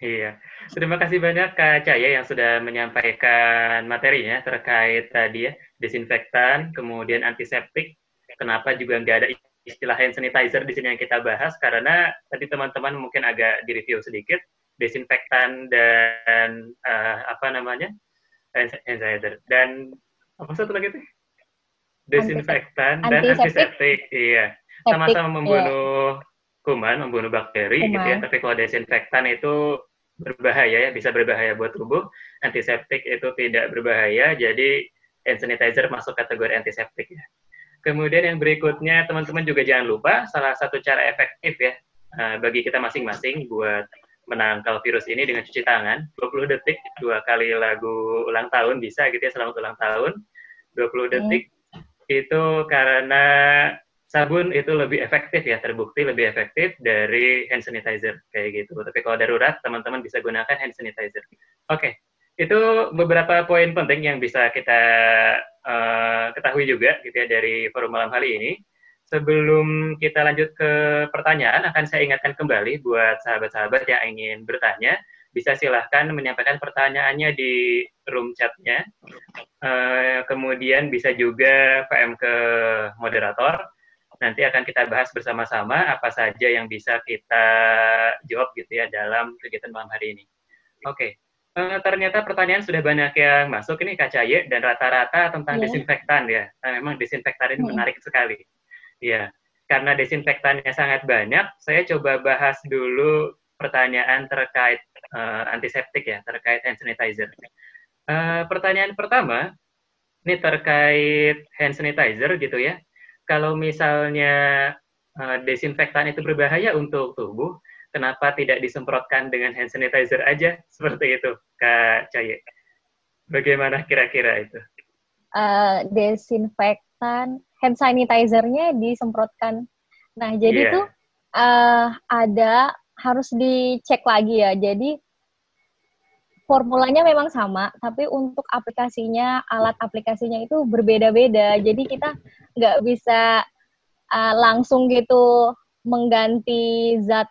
Iya, terima kasih banyak Kak Caya yang sudah menyampaikan materinya terkait tadi ya, desinfektan, kemudian antiseptik, kenapa juga nggak ada istilah hand sanitizer di sini yang kita bahas, karena tadi teman-teman mungkin agak direview sedikit, desinfektan dan uh, apa namanya, hand sanitizer, dan apa satu lagi tuh? Desinfektan antiseptik. dan antiseptik, antiseptik. iya, sama-sama membunuh iya. kuman, membunuh bakteri kuman. gitu ya, tapi kalau desinfektan itu berbahaya ya, bisa berbahaya buat tubuh, antiseptik itu tidak berbahaya, jadi hand sanitizer masuk kategori antiseptik ya. Kemudian yang berikutnya, teman-teman juga jangan lupa, salah satu cara efektif ya, bagi kita masing-masing buat menangkal virus ini dengan cuci tangan, dua puluh detik, dua kali lagu ulang tahun bisa gitu ya, selamat ulang tahun, dua puluh detik, okay. itu karena sabun itu lebih efektif ya, terbukti lebih efektif dari hand sanitizer, kayak gitu. Tapi kalau darurat, teman-teman bisa gunakan hand sanitizer. Oke, okay. Itu beberapa poin penting yang bisa kita uh, ketahui juga gitu ya dari forum malam hari ini. Sebelum kita lanjut ke pertanyaan, akan saya ingatkan kembali buat sahabat-sahabat yang ingin bertanya, bisa silahkan menyampaikan pertanyaannya di room chatnya. Uh, kemudian bisa juga P M ke moderator. Nanti akan kita bahas bersama-sama apa saja yang bisa kita jawab gitu ya dalam kegiatan malam hari ini. Oke, okay. e, ternyata pertanyaan sudah banyak yang masuk ini Kak Caya, dan rata-rata tentang yeah. desinfektan ya. Nah, memang desinfektan ini yeah. menarik sekali. Iya, karena desinfektannya sangat banyak, saya coba bahas dulu pertanyaan terkait e, antiseptik ya, terkait hand sanitizer. E, pertanyaan pertama, ini terkait hand sanitizer gitu ya. Kalau misalnya uh, desinfektan itu berbahaya untuk tubuh, kenapa tidak disemprotkan dengan hand sanitizer aja? Seperti itu, Kak Caya. Bagaimana kira-kira itu? Uh, desinfektan, hand sanitizer-nya disemprotkan. Nah, jadi yeah. tuh uh, ada, harus dicek lagi ya. Jadi, formulanya memang sama, tapi untuk aplikasinya, alat aplikasinya itu berbeda-beda. Jadi kita nggak bisa uh, langsung gitu mengganti zat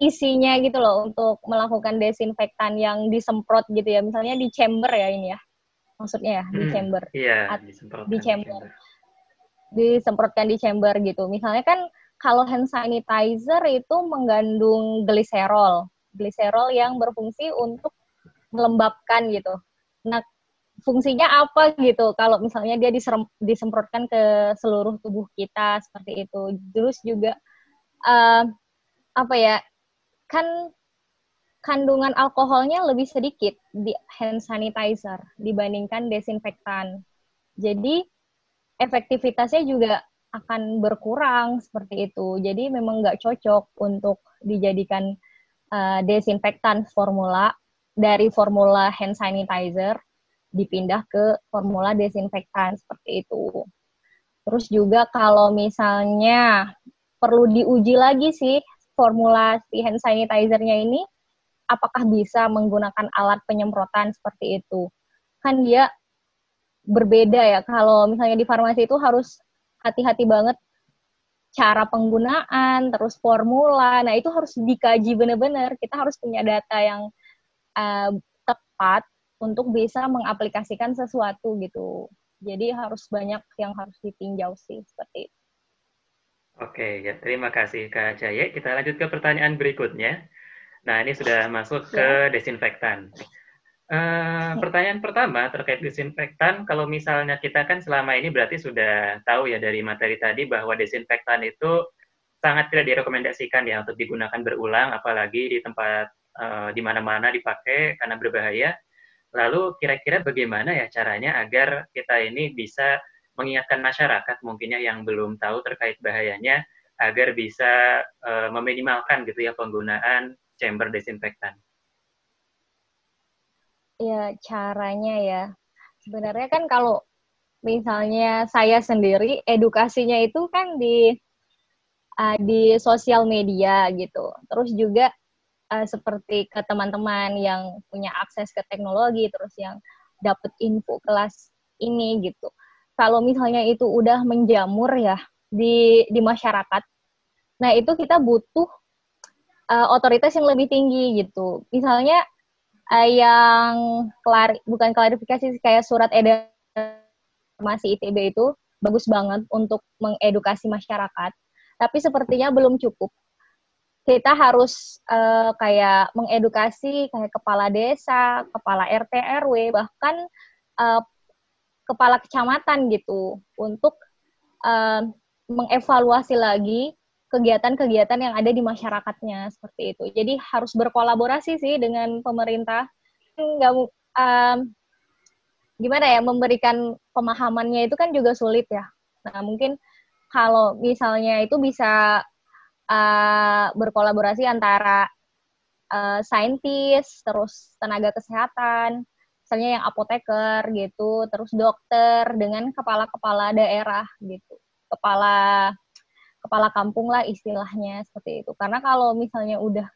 isinya gitu loh untuk melakukan desinfektan yang disemprot gitu ya. Misalnya di chamber ya ini ya, maksudnya ya di chamber. Hmm, iya, disemprotkan di chamber. Disemprotkan di chamber gitu. Misalnya kan kalau hand sanitizer itu mengandung gliserol. Gliserol yang berfungsi untuk melembabkan gitu. Nah, fungsinya apa gitu? Kalau misalnya dia diserem, disemprotkan ke seluruh tubuh kita seperti itu. Terus juga uh, apa ya? Kan kandungan alkoholnya lebih sedikit di hand sanitizer dibandingkan desinfektan. Jadi efektivitasnya juga akan berkurang seperti itu. Jadi memang nggak cocok untuk dijadikan uh, desinfektan formula. Dari formula hand sanitizer dipindah ke formula desinfektan seperti itu. Terus juga kalau misalnya perlu diuji lagi sih formula si hand sanitizer-nya ini apakah bisa menggunakan alat penyemprotan seperti itu. Kan dia berbeda ya, kalau misalnya di farmasi itu harus hati-hati banget cara penggunaan, terus formula. Nah, itu harus dikaji benar-benar. Kita harus punya data yang Uh, tepat untuk bisa mengaplikasikan sesuatu gitu. Jadi harus banyak yang harus ditinjau sih seperti itu. Oke, ya terima kasih Kak Caya. Kita lanjut ke pertanyaan berikutnya. Nah, ini sudah masuk ya. ke desinfektan. Uh, pertanyaan ya. pertama terkait desinfektan, kalau misalnya kita kan selama ini berarti sudah tahu ya dari materi tadi bahwa desinfektan itu sangat tidak direkomendasikan ya untuk digunakan berulang, apalagi di tempat Uh, di mana-mana dipakai karena berbahaya. Lalu kira-kira bagaimana ya caranya agar kita ini bisa mengingatkan masyarakat mungkinnya yang belum tahu terkait bahayanya agar bisa uh, meminimalkan gitu ya penggunaan chamber desinfektan. Ya, caranya ya. Sebenarnya kan kalau misalnya saya sendiri edukasinya itu kan di uh, di sosial media gitu. Terus juga uh, seperti ke teman-teman yang punya akses ke teknologi, terus yang dapat info kelas ini gitu. Kalau misalnya itu udah menjamur ya di di masyarakat. Nah, itu kita butuh uh, otoritas yang lebih tinggi gitu. Misalnya uh, yang klari, bukan klarifikasi kayak surat edaran informasi I T B itu bagus banget untuk mengedukasi masyarakat, tapi sepertinya belum cukup. Kita harus uh, kayak mengedukasi kayak kepala desa, kepala R T R W, bahkan uh, kepala kecamatan gitu untuk uh, mengevaluasi lagi kegiatan-kegiatan yang ada di masyarakatnya seperti itu. Jadi harus berkolaborasi sih dengan pemerintah. Nggak um, gimana ya, memberikan pemahamannya itu kan juga sulit ya. Nah, mungkin kalau misalnya itu bisa uh, berkolaborasi antara uh, saintis, terus tenaga kesehatan, misalnya yang apoteker gitu, terus dokter dengan kepala-kepala daerah gitu. Kepala kepala kampung lah istilahnya seperti itu. Karena kalau misalnya udah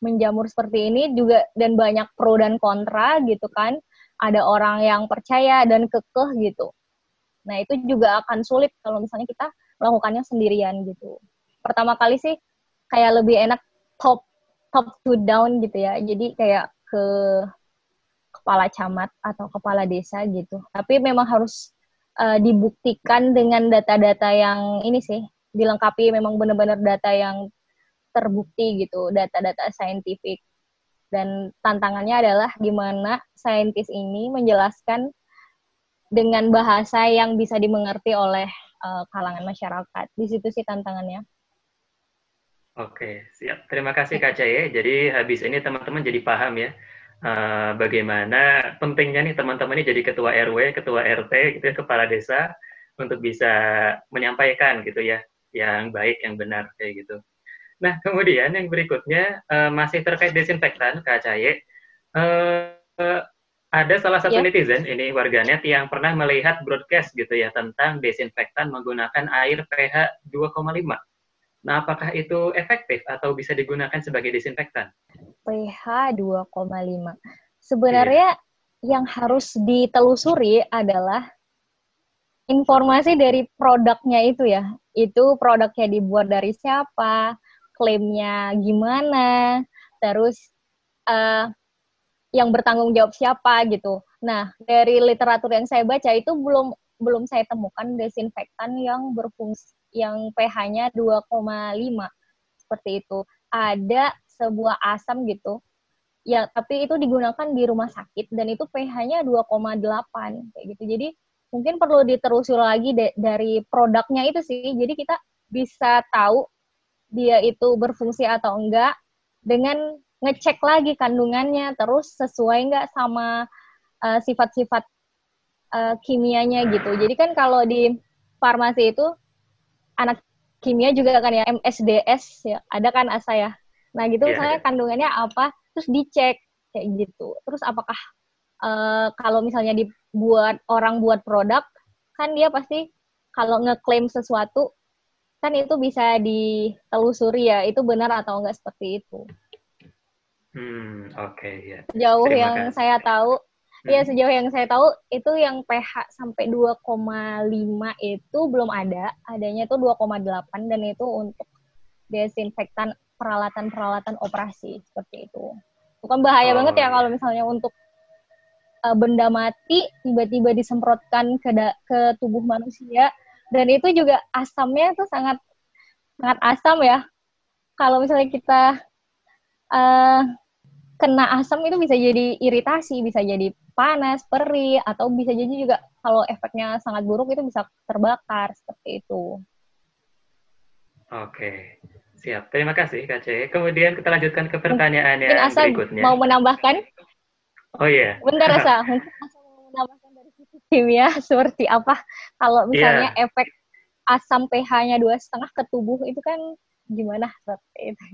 menjamur seperti ini juga dan banyak pro dan kontra gitu kan. Ada orang yang percaya dan kekeh gitu. Nah, itu juga akan sulit kalau misalnya kita melakukannya sendirian gitu. Pertama kali sih kayak lebih enak top top to down gitu ya. Jadi kayak ke kepala camat atau kepala desa gitu. Tapi memang harus uh, dibuktikan dengan data-data yang ini sih, dilengkapi memang benar-benar data yang terbukti gitu, data-data saintifik. Dan tantangannya adalah gimana saintis ini menjelaskan dengan bahasa yang bisa dimengerti oleh uh, kalangan masyarakat. Di situ sih tantangannya. Oke, siap. Terima kasih Kak Caya. Jadi habis ini teman-teman jadi paham ya uh, bagaimana pentingnya nih teman-teman ini jadi ketua R W, ketua R T, gitu ya, kepala desa untuk bisa menyampaikan gitu ya yang baik, yang benar kayak gitu. Nah, kemudian yang berikutnya uh, masih terkait desinfektan, Kak Caya. Uh, uh, ada salah satu yeah. netizen, ini warganet, yang pernah melihat broadcast gitu ya tentang desinfektan menggunakan air pH dua koma lima. Nah, apakah itu efektif atau bisa digunakan sebagai desinfektan? pH dua koma lima. Sebenarnya yeah. yang harus ditelusuri adalah informasi dari produknya itu ya. Itu produknya dibuat dari siapa, klaimnya gimana, terus uh, yang bertanggung jawab siapa gitu. Nah, dari literatur yang saya baca itu belum belum saya temukan desinfektan yang berfungsi yang pH-nya dua koma lima seperti itu. Ada sebuah asam gitu. Ya, tapi itu digunakan di rumah sakit dan itu pH-nya dua koma delapan kayak gitu. Jadi mungkin perlu ditelusuri lagi de- dari produknya itu sih. Jadi kita bisa tahu dia itu berfungsi atau enggak dengan ngecek lagi kandungannya, terus sesuai enggak sama uh, sifat-sifat uh, kimianya gitu. Jadi kan kalau di farmasi itu anak kimia juga kan ya, M S D S ya, ada kan Asa ya. Nah gitu, yeah, misalnya yeah. kandungannya apa, terus dicek kayak gitu. Terus apakah uh, kalau misalnya dibuat orang buat produk kan dia pasti kalau ngeklaim sesuatu kan itu bisa ditelusuri ya, itu benar atau enggak seperti itu. Hmm, oke okay, ya. Sejauh Terima yang kasih. saya tahu, hmm. ya sejauh yang saya tahu itu yang pH sampai dua koma lima itu belum ada, adanya itu dua koma delapan dan itu untuk desinfektan peralatan-peralatan operasi seperti itu. Bukan bahaya oh, banget ya kalau misalnya untuk uh, benda mati tiba-tiba disemprotkan ke da- ke tubuh manusia. Dan itu juga asamnya tuh sangat sangat asam ya. Kalau misalnya kita uh, kena asam itu bisa jadi iritasi, bisa jadi panas, perih, atau bisa jadi juga kalau efeknya sangat buruk itu bisa terbakar seperti itu. Oke, siap. Terima kasih Kak Caya. Kemudian kita lanjutkan ke pertanyaan yang berikutnya. Mau menambahkan? Oh iya. Yeah. Bentar Asa. Mungkin Asa mau menambahkan. Kimia seperti apa kalau misalnya yeah. efek asam pH-nya dua setengah ke tubuh itu kan gimana?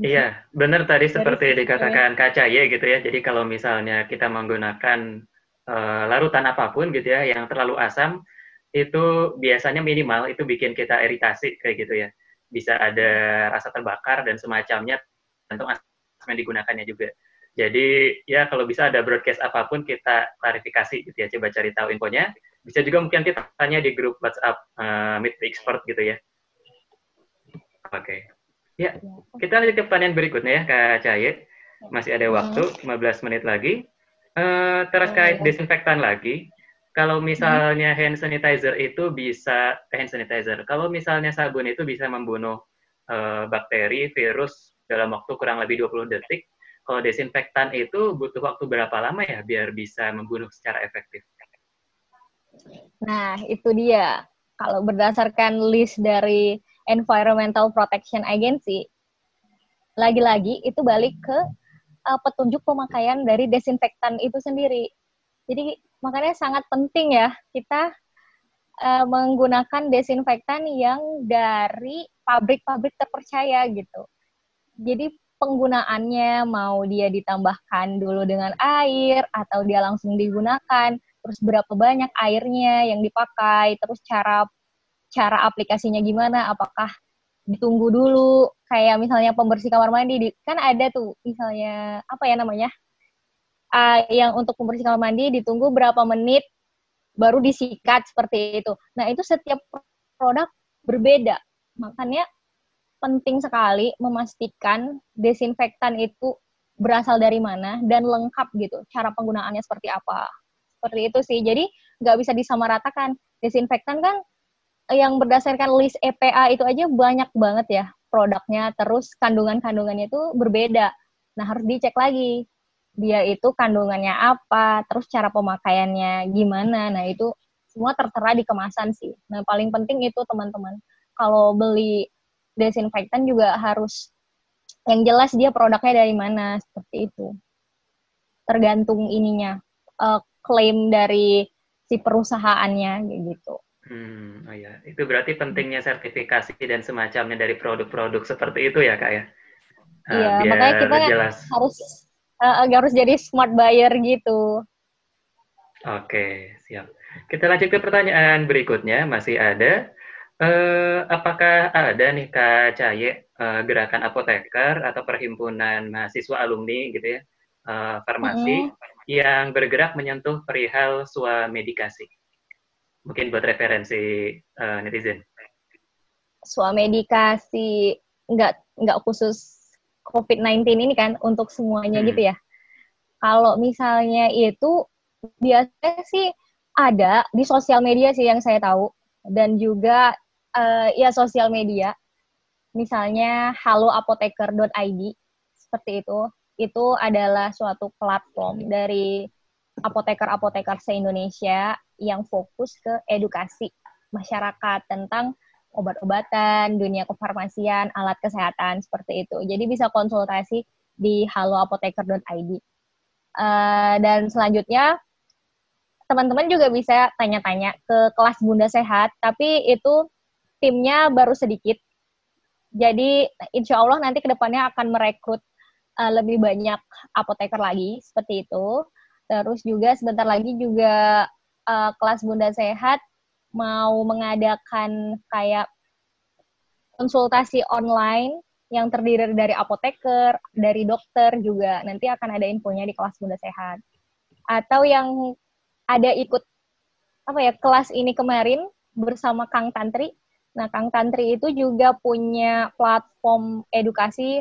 Iya, benar tadi seperti dikatakan Kak Caya gitu ya. Jadi kalau misalnya kita menggunakan uh, larutan apapun gitu ya yang terlalu asam, itu biasanya minimal itu bikin kita iritasi kayak gitu ya. Bisa ada rasa terbakar dan semacamnya, tergantung asam yang digunakannya juga. Jadi ya kalau bisa ada broadcast apapun kita klarifikasi gitu ya, coba cari tahu infonya. Bisa juga mungkin kita tanya di grup WhatsApp uh, Meet the Expert gitu ya. Oke. Okay. Ya, kita lanjut ke pertanyaan berikutnya ya, Kak Caya. Masih ada waktu, lima belas menit lagi. Uh, terkait disinfektan lagi, kalau misalnya hand sanitizer itu bisa, eh, hand sanitizer, kalau misalnya sabun itu bisa membunuh uh, bakteri, virus dalam waktu kurang lebih dua puluh detik, kalau desinfektan itu butuh waktu berapa lama ya biar bisa membunuh secara efektif? Nah, itu dia. Kalau berdasarkan list dari Environmental Protection Agency, lagi-lagi itu balik ke uh, petunjuk pemakaian dari desinfektan itu sendiri. Jadi, makanya sangat penting ya, kita uh, menggunakan desinfektan yang dari pabrik-pabrik terpercaya gitu. Jadi, penggunaannya mau dia ditambahkan dulu dengan air atau dia langsung digunakan, terus berapa banyak airnya yang dipakai, terus cara cara aplikasinya gimana, apakah ditunggu dulu kayak misalnya pembersih kamar mandi, kan ada tuh misalnya apa ya namanya uh, yang untuk pembersih kamar mandi ditunggu berapa menit baru disikat seperti itu. Nah, itu setiap produk berbeda, makanya penting sekali memastikan desinfektan itu berasal dari mana dan lengkap gitu. Cara penggunaannya seperti apa. Seperti itu sih. Jadi, nggak bisa disamaratakan. Desinfektan kan yang berdasarkan list E P A itu aja banyak banget ya produknya. Terus kandungan-kandungannya itu berbeda. Nah, harus dicek lagi. Dia itu kandungannya apa, terus cara pemakaiannya gimana. Nah, itu semua tertera di kemasan sih. Nah, paling penting itu teman-teman. Kalau beli desinfektan juga harus yang jelas dia produknya dari mana, seperti itu. Tergantung ininya, uh, klaim dari si perusahaannya, gitu. Hmm, oh ya. Itu berarti pentingnya sertifikasi dan semacamnya dari produk-produk seperti itu ya, Kak, ya? Uh, iya, makanya kita jelas. harus uh, harus jadi smart buyer, gitu. Oke, siap. Kita lanjut ke pertanyaan berikutnya, masih ada. Uh, apakah ada nih Kak Caya uh, gerakan apoteker atau perhimpunan mahasiswa alumni gitu ya, uh, farmasi mm. yang bergerak menyentuh perihal swamedikasi? Mungkin buat referensi uh, netizen. Swamedikasi nggak nggak khusus covid sembilan belas ini kan, untuk semuanya hmm. gitu ya. Kalau misalnya itu biasanya sih ada di sosial media sih yang saya tahu, dan juga Uh, ya sosial media, misalnya halo apoteker dot i d seperti itu, itu adalah suatu platform dari apoteker-apoteker se-Indonesia yang fokus ke edukasi masyarakat tentang obat-obatan, dunia kefarmasian, alat kesehatan seperti itu. Jadi bisa konsultasi di halo apoteker dot i d. Uh, dan selanjutnya teman-teman juga bisa tanya-tanya ke Kelas Bunda Sehat, tapi itu timnya baru sedikit, jadi insya Allah nanti kedepannya akan merekrut uh, lebih banyak apoteker lagi, seperti itu. Terus juga sebentar lagi juga uh, Kelas Bunda Sehat mau mengadakan kayak konsultasi online yang terdiri dari apoteker, dari dokter juga, nanti akan ada infonya di Kelas Bunda Sehat. Atau yang ada ikut apa ya kelas ini kemarin bersama Kang Tantri. Nah, Kang Tantri itu juga punya platform edukasi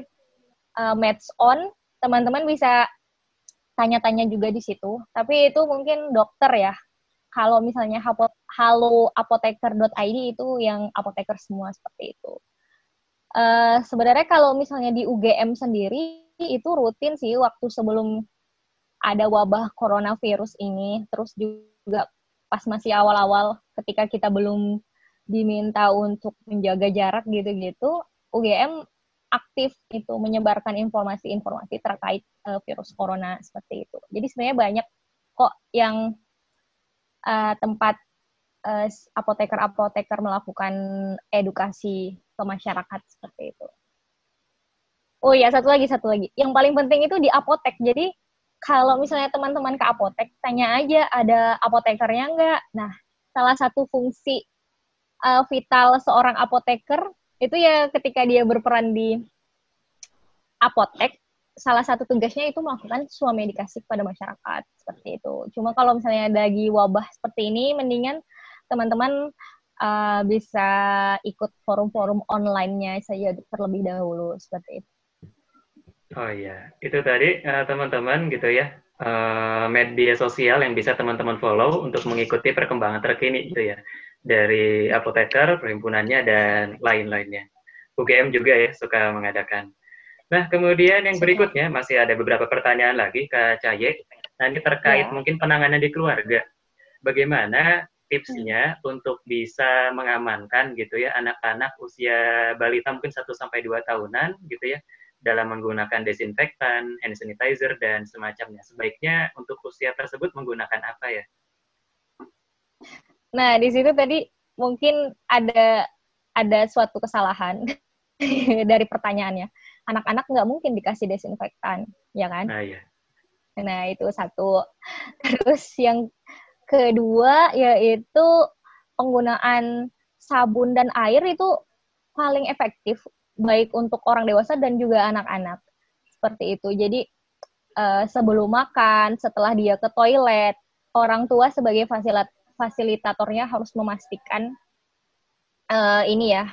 uh, Meds On. Teman-teman bisa tanya-tanya juga di situ. Tapi itu mungkin dokter ya. Kalau misalnya halo apoteker dot i d itu yang apoteker semua seperti itu. Uh, sebenarnya kalau misalnya di U G M sendiri, itu rutin sih waktu sebelum ada wabah coronavirus ini. Terus juga pas masih awal-awal ketika kita belum diminta untuk menjaga jarak gitu-gitu, U G M aktif itu menyebarkan informasi-informasi terkait uh, virus corona seperti itu. Jadi sebenarnya banyak kok yang uh, tempat uh, apoteker-apoteker melakukan edukasi ke masyarakat seperti itu. Oh iya, satu lagi, satu lagi. Yang paling penting itu di apotek. Jadi, kalau misalnya teman-teman ke apotek, tanya aja ada apotekernya nggak? Nah, salah satu fungsi uh, vital seorang apoteker, itu ya ketika dia berperan di apotek, salah satu tugasnya itu melakukan suami medikasi kepada masyarakat. Seperti itu. Cuma kalau misalnya ada lagi wabah seperti ini, mendingan teman-teman uh, bisa ikut forum-forum online-nya saja terlebih dahulu. Seperti itu. Oh iya, itu tadi uh, teman-teman gitu ya, uh, media sosial yang bisa teman-teman follow untuk mengikuti perkembangan terkini gitu ya, dari apoteker, perhimpunannya, dan lain-lainnya. U G M juga ya, suka mengadakan. Nah, kemudian yang berikutnya, masih ada beberapa pertanyaan lagi, Kak Caya. Nah, ini terkait ya. Mungkin penanganan di keluarga. Bagaimana tipsnya hmm. untuk bisa mengamankan gitu ya, anak-anak usia balita mungkin satu sampai dua tahunan gitu ya, dalam menggunakan desinfektan, hand sanitizer, dan semacamnya. Sebaiknya untuk usia tersebut menggunakan apa ya? Nah, di situ tadi mungkin ada ada suatu kesalahan dari pertanyaannya. Anak-anak nggak mungkin dikasih desinfektan, ya kan? Nah, iya. Nah, itu satu. Terus yang kedua yaitu penggunaan sabun dan air itu paling efektif baik untuk orang dewasa dan juga anak-anak. Seperti itu. Jadi, eh, sebelum makan, setelah dia ke toilet, orang tua sebagai fasilat, fasilitatornya harus memastikan eh, ini ya,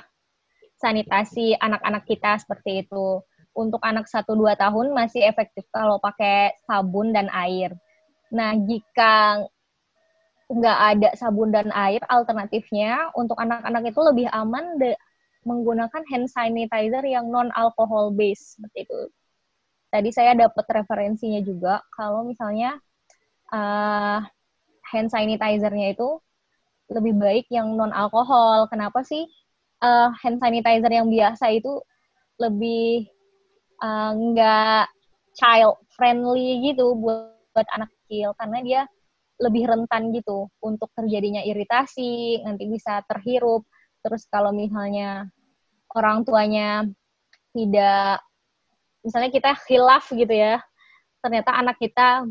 sanitasi anak-anak kita seperti itu. Untuk anak satu sampai dua tahun masih efektif kalau pakai sabun dan air. Nah, jika nggak ada sabun dan air, alternatifnya untuk anak-anak itu lebih aman de- menggunakan hand sanitizer yang non-alcohol based, seperti itu. Tadi saya dapat referensinya juga, kalau misalnya uh, hand sanitizer-nya itu lebih baik yang non-alkohol. Kenapa sih uh, hand sanitizer yang biasa itu lebih uh, nggak child-friendly gitu buat, buat anak kecil, karena dia lebih rentan gitu untuk terjadinya iritasi, nanti bisa terhirup. Terus kalau misalnya orang tuanya tidak, misalnya kita khilaf gitu ya, ternyata anak kita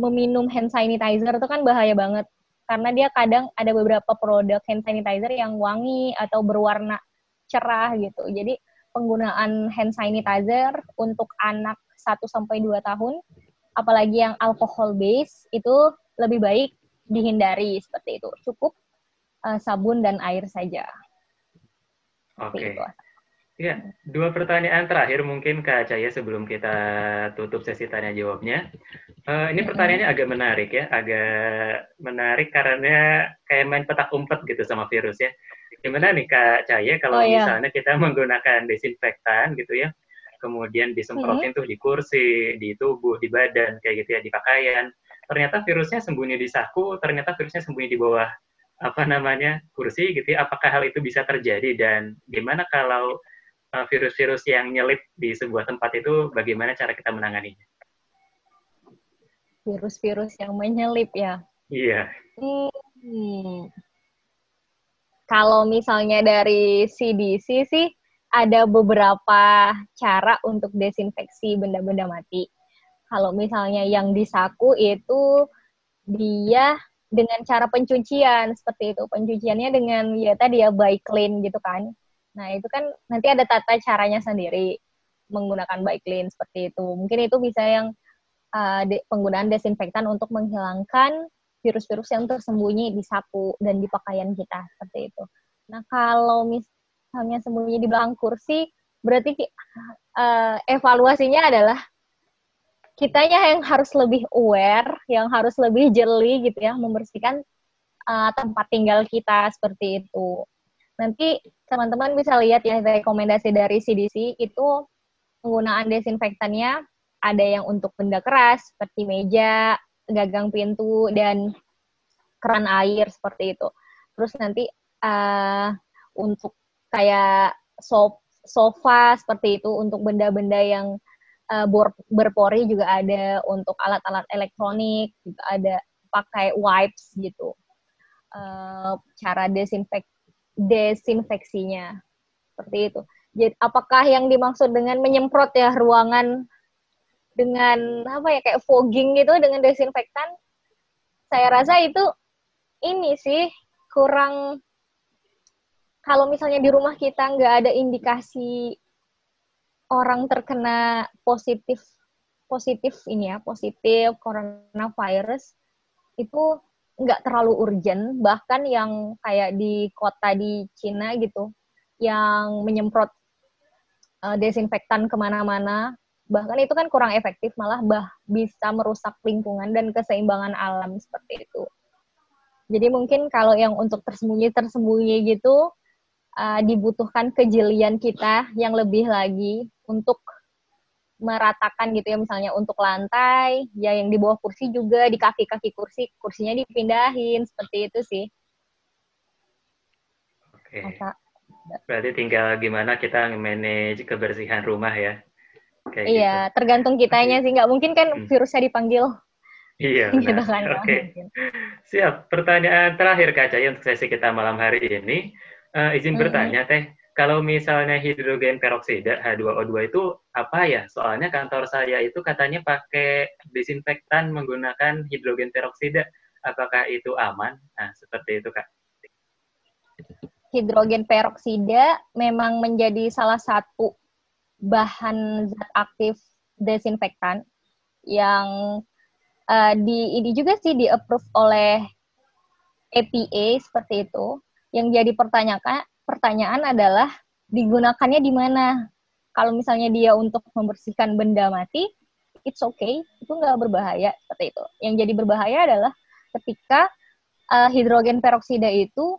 meminum hand sanitizer itu kan bahaya banget. Karena dia kadang ada beberapa produk hand sanitizer yang wangi atau berwarna cerah gitu. Jadi penggunaan hand sanitizer untuk anak satu sampai dua tahun, apalagi yang alkohol base, itu lebih baik dihindari seperti itu. Cukup Uh, sabun dan air saja. Oke. Okay. Ya, dua pertanyaan terakhir mungkin Kak Caya sebelum kita tutup sesi tanya jawabnya. Uh, ini pertanyaannya agak menarik ya, agak menarik karena kayak main petak umpet gitu sama virus ya. Gimana nih Kak Caya kalau oh, iya. misalnya kita menggunakan desinfektan gitu ya, kemudian disemprotin mm-hmm. tuh di kursi, di tubuh, di badan kayak gitu ya, di pakaian. Ternyata virusnya sembunyi di saku, ternyata virusnya sembunyi di bawah apa namanya, kursi gitu ya, apakah hal itu bisa terjadi, dan gimana kalau uh, virus-virus yang nyelip di sebuah tempat itu, bagaimana cara kita menanganinya? Virus-virus yang menyelip ya? Iya. Hmm. Kalau misalnya dari C D C sih, ada beberapa cara untuk desinfeksi benda-benda mati. Kalau misalnya yang di saku itu, dia dengan cara pencucian, seperti itu. Pencuciannya dengan, ya tadi ya, Bayclin gitu kan. Nah, itu kan nanti ada tata caranya sendiri menggunakan Bayclin, seperti itu. Mungkin itu bisa yang uh, de- penggunaan desinfektan untuk menghilangkan virus-virus yang tersembunyi di sapu dan di pakaian kita, seperti itu. Nah, kalau misalnya sembunyi di belakang kursi, berarti uh, evaluasinya adalah kitanya yang harus lebih aware, yang harus lebih jeli gitu ya, membersihkan uh, tempat tinggal kita seperti itu. Nanti teman-teman bisa lihat ya rekomendasi dari C D C itu penggunaan desinfektannya ada yang untuk benda keras seperti meja, gagang pintu, dan keran air seperti itu. Terus nanti uh, untuk kayak sofa seperti itu, untuk benda-benda yang berpori juga ada, untuk alat-alat elektronik juga ada, pakai wipes gitu. uh, cara desinfek desinfeksinya seperti itu. Jadi apakah yang dimaksud dengan menyemprot ya ruangan dengan apa ya kayak fogging gitu dengan desinfektan? Saya rasa itu ini sih kurang. Kalau misalnya di rumah kita nggak ada indikasi orang terkena positif positif ini ya positif coronavirus, itu nggak terlalu urgent. Bahkan yang kayak di kota di Cina gitu yang menyemprot uh, desinfektan kemana-mana, bahkan itu kan kurang efektif, malah bah bisa merusak lingkungan dan keseimbangan alam seperti itu. Jadi mungkin kalau yang untuk tersembunyi-tersembunyi gitu, uh, dibutuhkan kejelian kita yang lebih lagi untuk meratakan gitu ya, misalnya untuk lantai, ya yang di bawah kursi juga, di kaki-kaki kursi, kursinya dipindahin, seperti itu sih. Oke. Masa, berarti tinggal gimana kita manage kebersihan rumah ya? Kayak iya, gitu. Tergantung kitanya sih. Nggak mungkin kan hmm. virusnya dipanggil. Iya, benar. Oke. Okay. Siap. Pertanyaan terakhir, Kak Caya, untuk sesi kita malam hari ini. Uh, izin hmm. bertanya, Teh. Kalau misalnya hidrogen peroksida H dua O dua itu apa ya? Soalnya kantor saya itu katanya pakai disinfektan menggunakan hidrogen peroksida. Apakah itu aman? Nah, seperti itu, Kak. Hidrogen peroksida memang menjadi salah satu bahan zat aktif desinfektan yang uh, di ini juga sih di-approve oleh F D A seperti itu. Yang jadi pertanyaan, pertanyaan adalah digunakannya di mana? Kalau misalnya dia untuk membersihkan benda mati, it's okay, itu nggak berbahaya seperti itu. Yang jadi berbahaya adalah ketika uh, hidrogen peroksida itu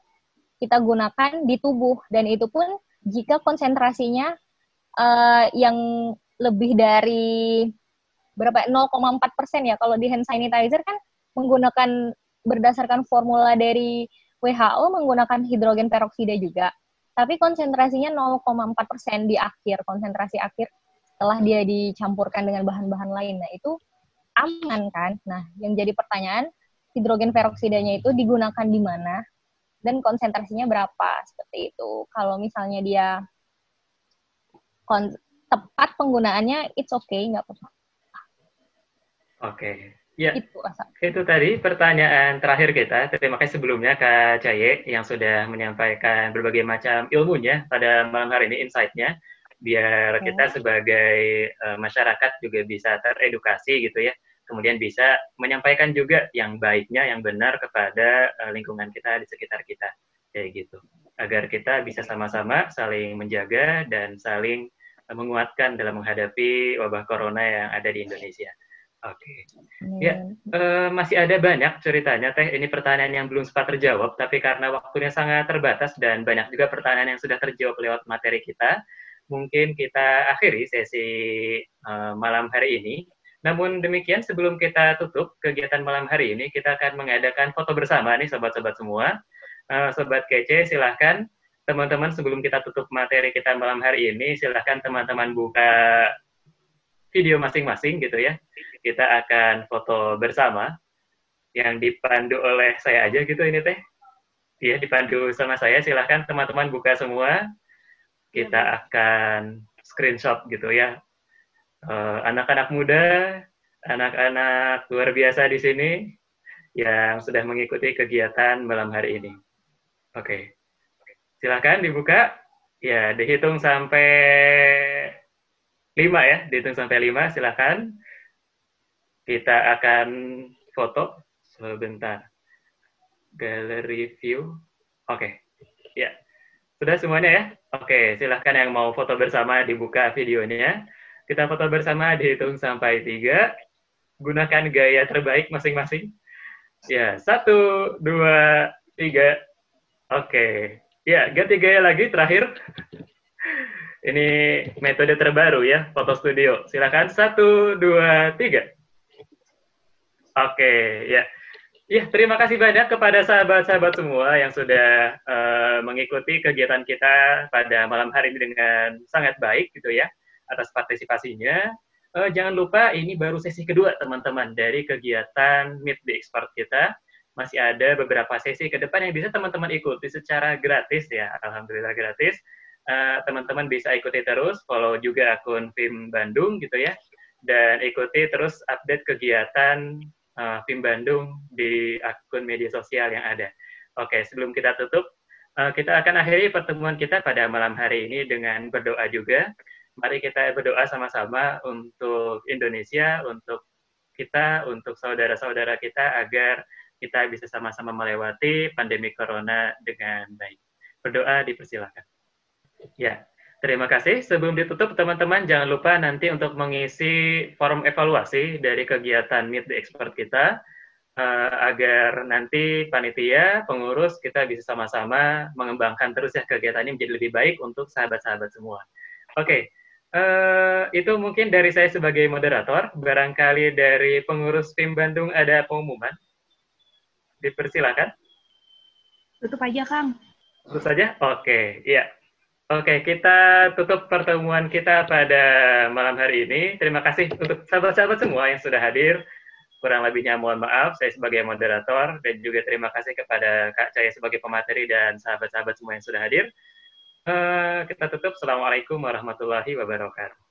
kita gunakan di tubuh, dan itu pun jika konsentrasinya uh, yang lebih dari berapa nol koma empat persen ya, kalau di hand sanitizer kan menggunakan berdasarkan formula dari W H O menggunakan hidrogen peroksida juga, tapi konsentrasinya nol koma empat persen di akhir, konsentrasi akhir setelah dia dicampurkan dengan bahan-bahan lain. Nah itu aman kan? Nah yang jadi pertanyaan, hidrogen peroksidanya itu digunakan di mana? Dan konsentrasinya berapa, seperti itu. Kalau misalnya dia kon- tepat penggunaannya, it's okay, nggak apa-apa. Oke. Okay. Ya, itu, itu tadi pertanyaan terakhir kita. Terima kasih sebelumnya Kak Caya yang sudah menyampaikan berbagai macam ilmunya pada malam hari ini, insight-nya. Biar okay. kita sebagai uh, masyarakat juga bisa teredukasi gitu ya. Kemudian bisa menyampaikan juga yang baiknya, yang benar kepada lingkungan kita di sekitar kita, kayak gitu. Agar kita bisa sama-sama saling menjaga dan saling menguatkan dalam menghadapi wabah corona yang ada di Indonesia. Oke. Okay. Ya, eh, masih ada banyak ceritanya, Teh. Ini pertanyaan yang belum sempat terjawab, tapi karena waktunya sangat terbatas dan banyak juga pertanyaan yang sudah terjawab lewat materi kita, mungkin kita akhiri sesi eh, malam hari ini. Namun demikian, sebelum kita tutup kegiatan malam hari ini, kita akan mengadakan foto bersama nih sobat-sobat semua. Uh, Sobat Kece, silahkan teman-teman sebelum kita tutup materi kita malam hari ini, silahkan teman-teman buka video masing-masing gitu ya. Kita akan foto bersama yang dipandu oleh saya aja gitu ini Teh. Iya, dipandu sama saya, silahkan teman-teman buka semua. Kita akan screenshot gitu ya. Uh, anak-anak muda, anak-anak luar biasa di sini yang sudah mengikuti kegiatan malam hari ini. Oke, okay. Silahkan dibuka. Ya, dihitung sampai lima ya, dihitung sampai lima. Silahkan. Kita akan foto sebentar. Gallery view. Oke, okay. Ya, yeah. Sudah semuanya ya. Oke, okay. Silahkan yang mau foto bersama dibuka videonya. Kita foto bersama, dihitung sampai tiga. Gunakan gaya terbaik masing-masing. Ya, satu, dua, tiga. Oke. Ya, ganti gaya lagi terakhir. Ini metode terbaru ya, foto studio. Silakan satu, dua, tiga. Oke, ya. Ya, terima kasih banyak kepada sahabat-sahabat semua yang sudah uh, mengikuti kegiatan kita pada malam hari ini dengan sangat baik, gitu ya. Atas partisipasinya. Uh, jangan lupa ini baru sesi kedua teman-teman dari kegiatan Meet the Expert kita. masih ada beberapa sesi ke depan yang bisa teman-teman ikuti secara gratis ya, alhamdulillah gratis. Uh, teman-teman bisa ikuti terus, follow juga akun F I M Bandung gitu ya, dan ikuti terus update kegiatan uh, F I M Bandung di akun media sosial yang ada. Oke, sebelum kita tutup, uh, kita akan akhiri pertemuan kita pada malam hari ini dengan berdoa juga. Mari kita berdoa sama-sama untuk Indonesia, untuk kita, untuk saudara-saudara kita, agar kita bisa sama-sama melewati pandemi corona dengan baik. Berdoa dipersilakan. Ya, terima kasih. Sebelum ditutup, teman-teman, jangan lupa nanti untuk mengisi forum evaluasi dari kegiatan Meet the Expert kita, uh, agar nanti panitia, pengurus, kita bisa sama-sama mengembangkan terus ya kegiatan ini menjadi lebih baik untuk sahabat-sahabat semua. Oke, okay. uh, itu mungkin dari saya sebagai moderator. Barangkali dari pengurus F I M Bandung ada pengumuman. Dipersilakan. Tutup aja, Kang. Tutup saja? Oke, okay. Iya. Yeah. Oke, kita tutup pertemuan kita pada malam hari ini. Terima kasih untuk sahabat-sahabat semua yang sudah hadir. Kurang lebihnya mohon maaf, saya sebagai moderator, dan juga terima kasih kepada Kak Caya sebagai pemateri dan sahabat-sahabat semua yang sudah hadir. Uh, kita tutup. Assalamualaikum warahmatullahi wabarakatuh.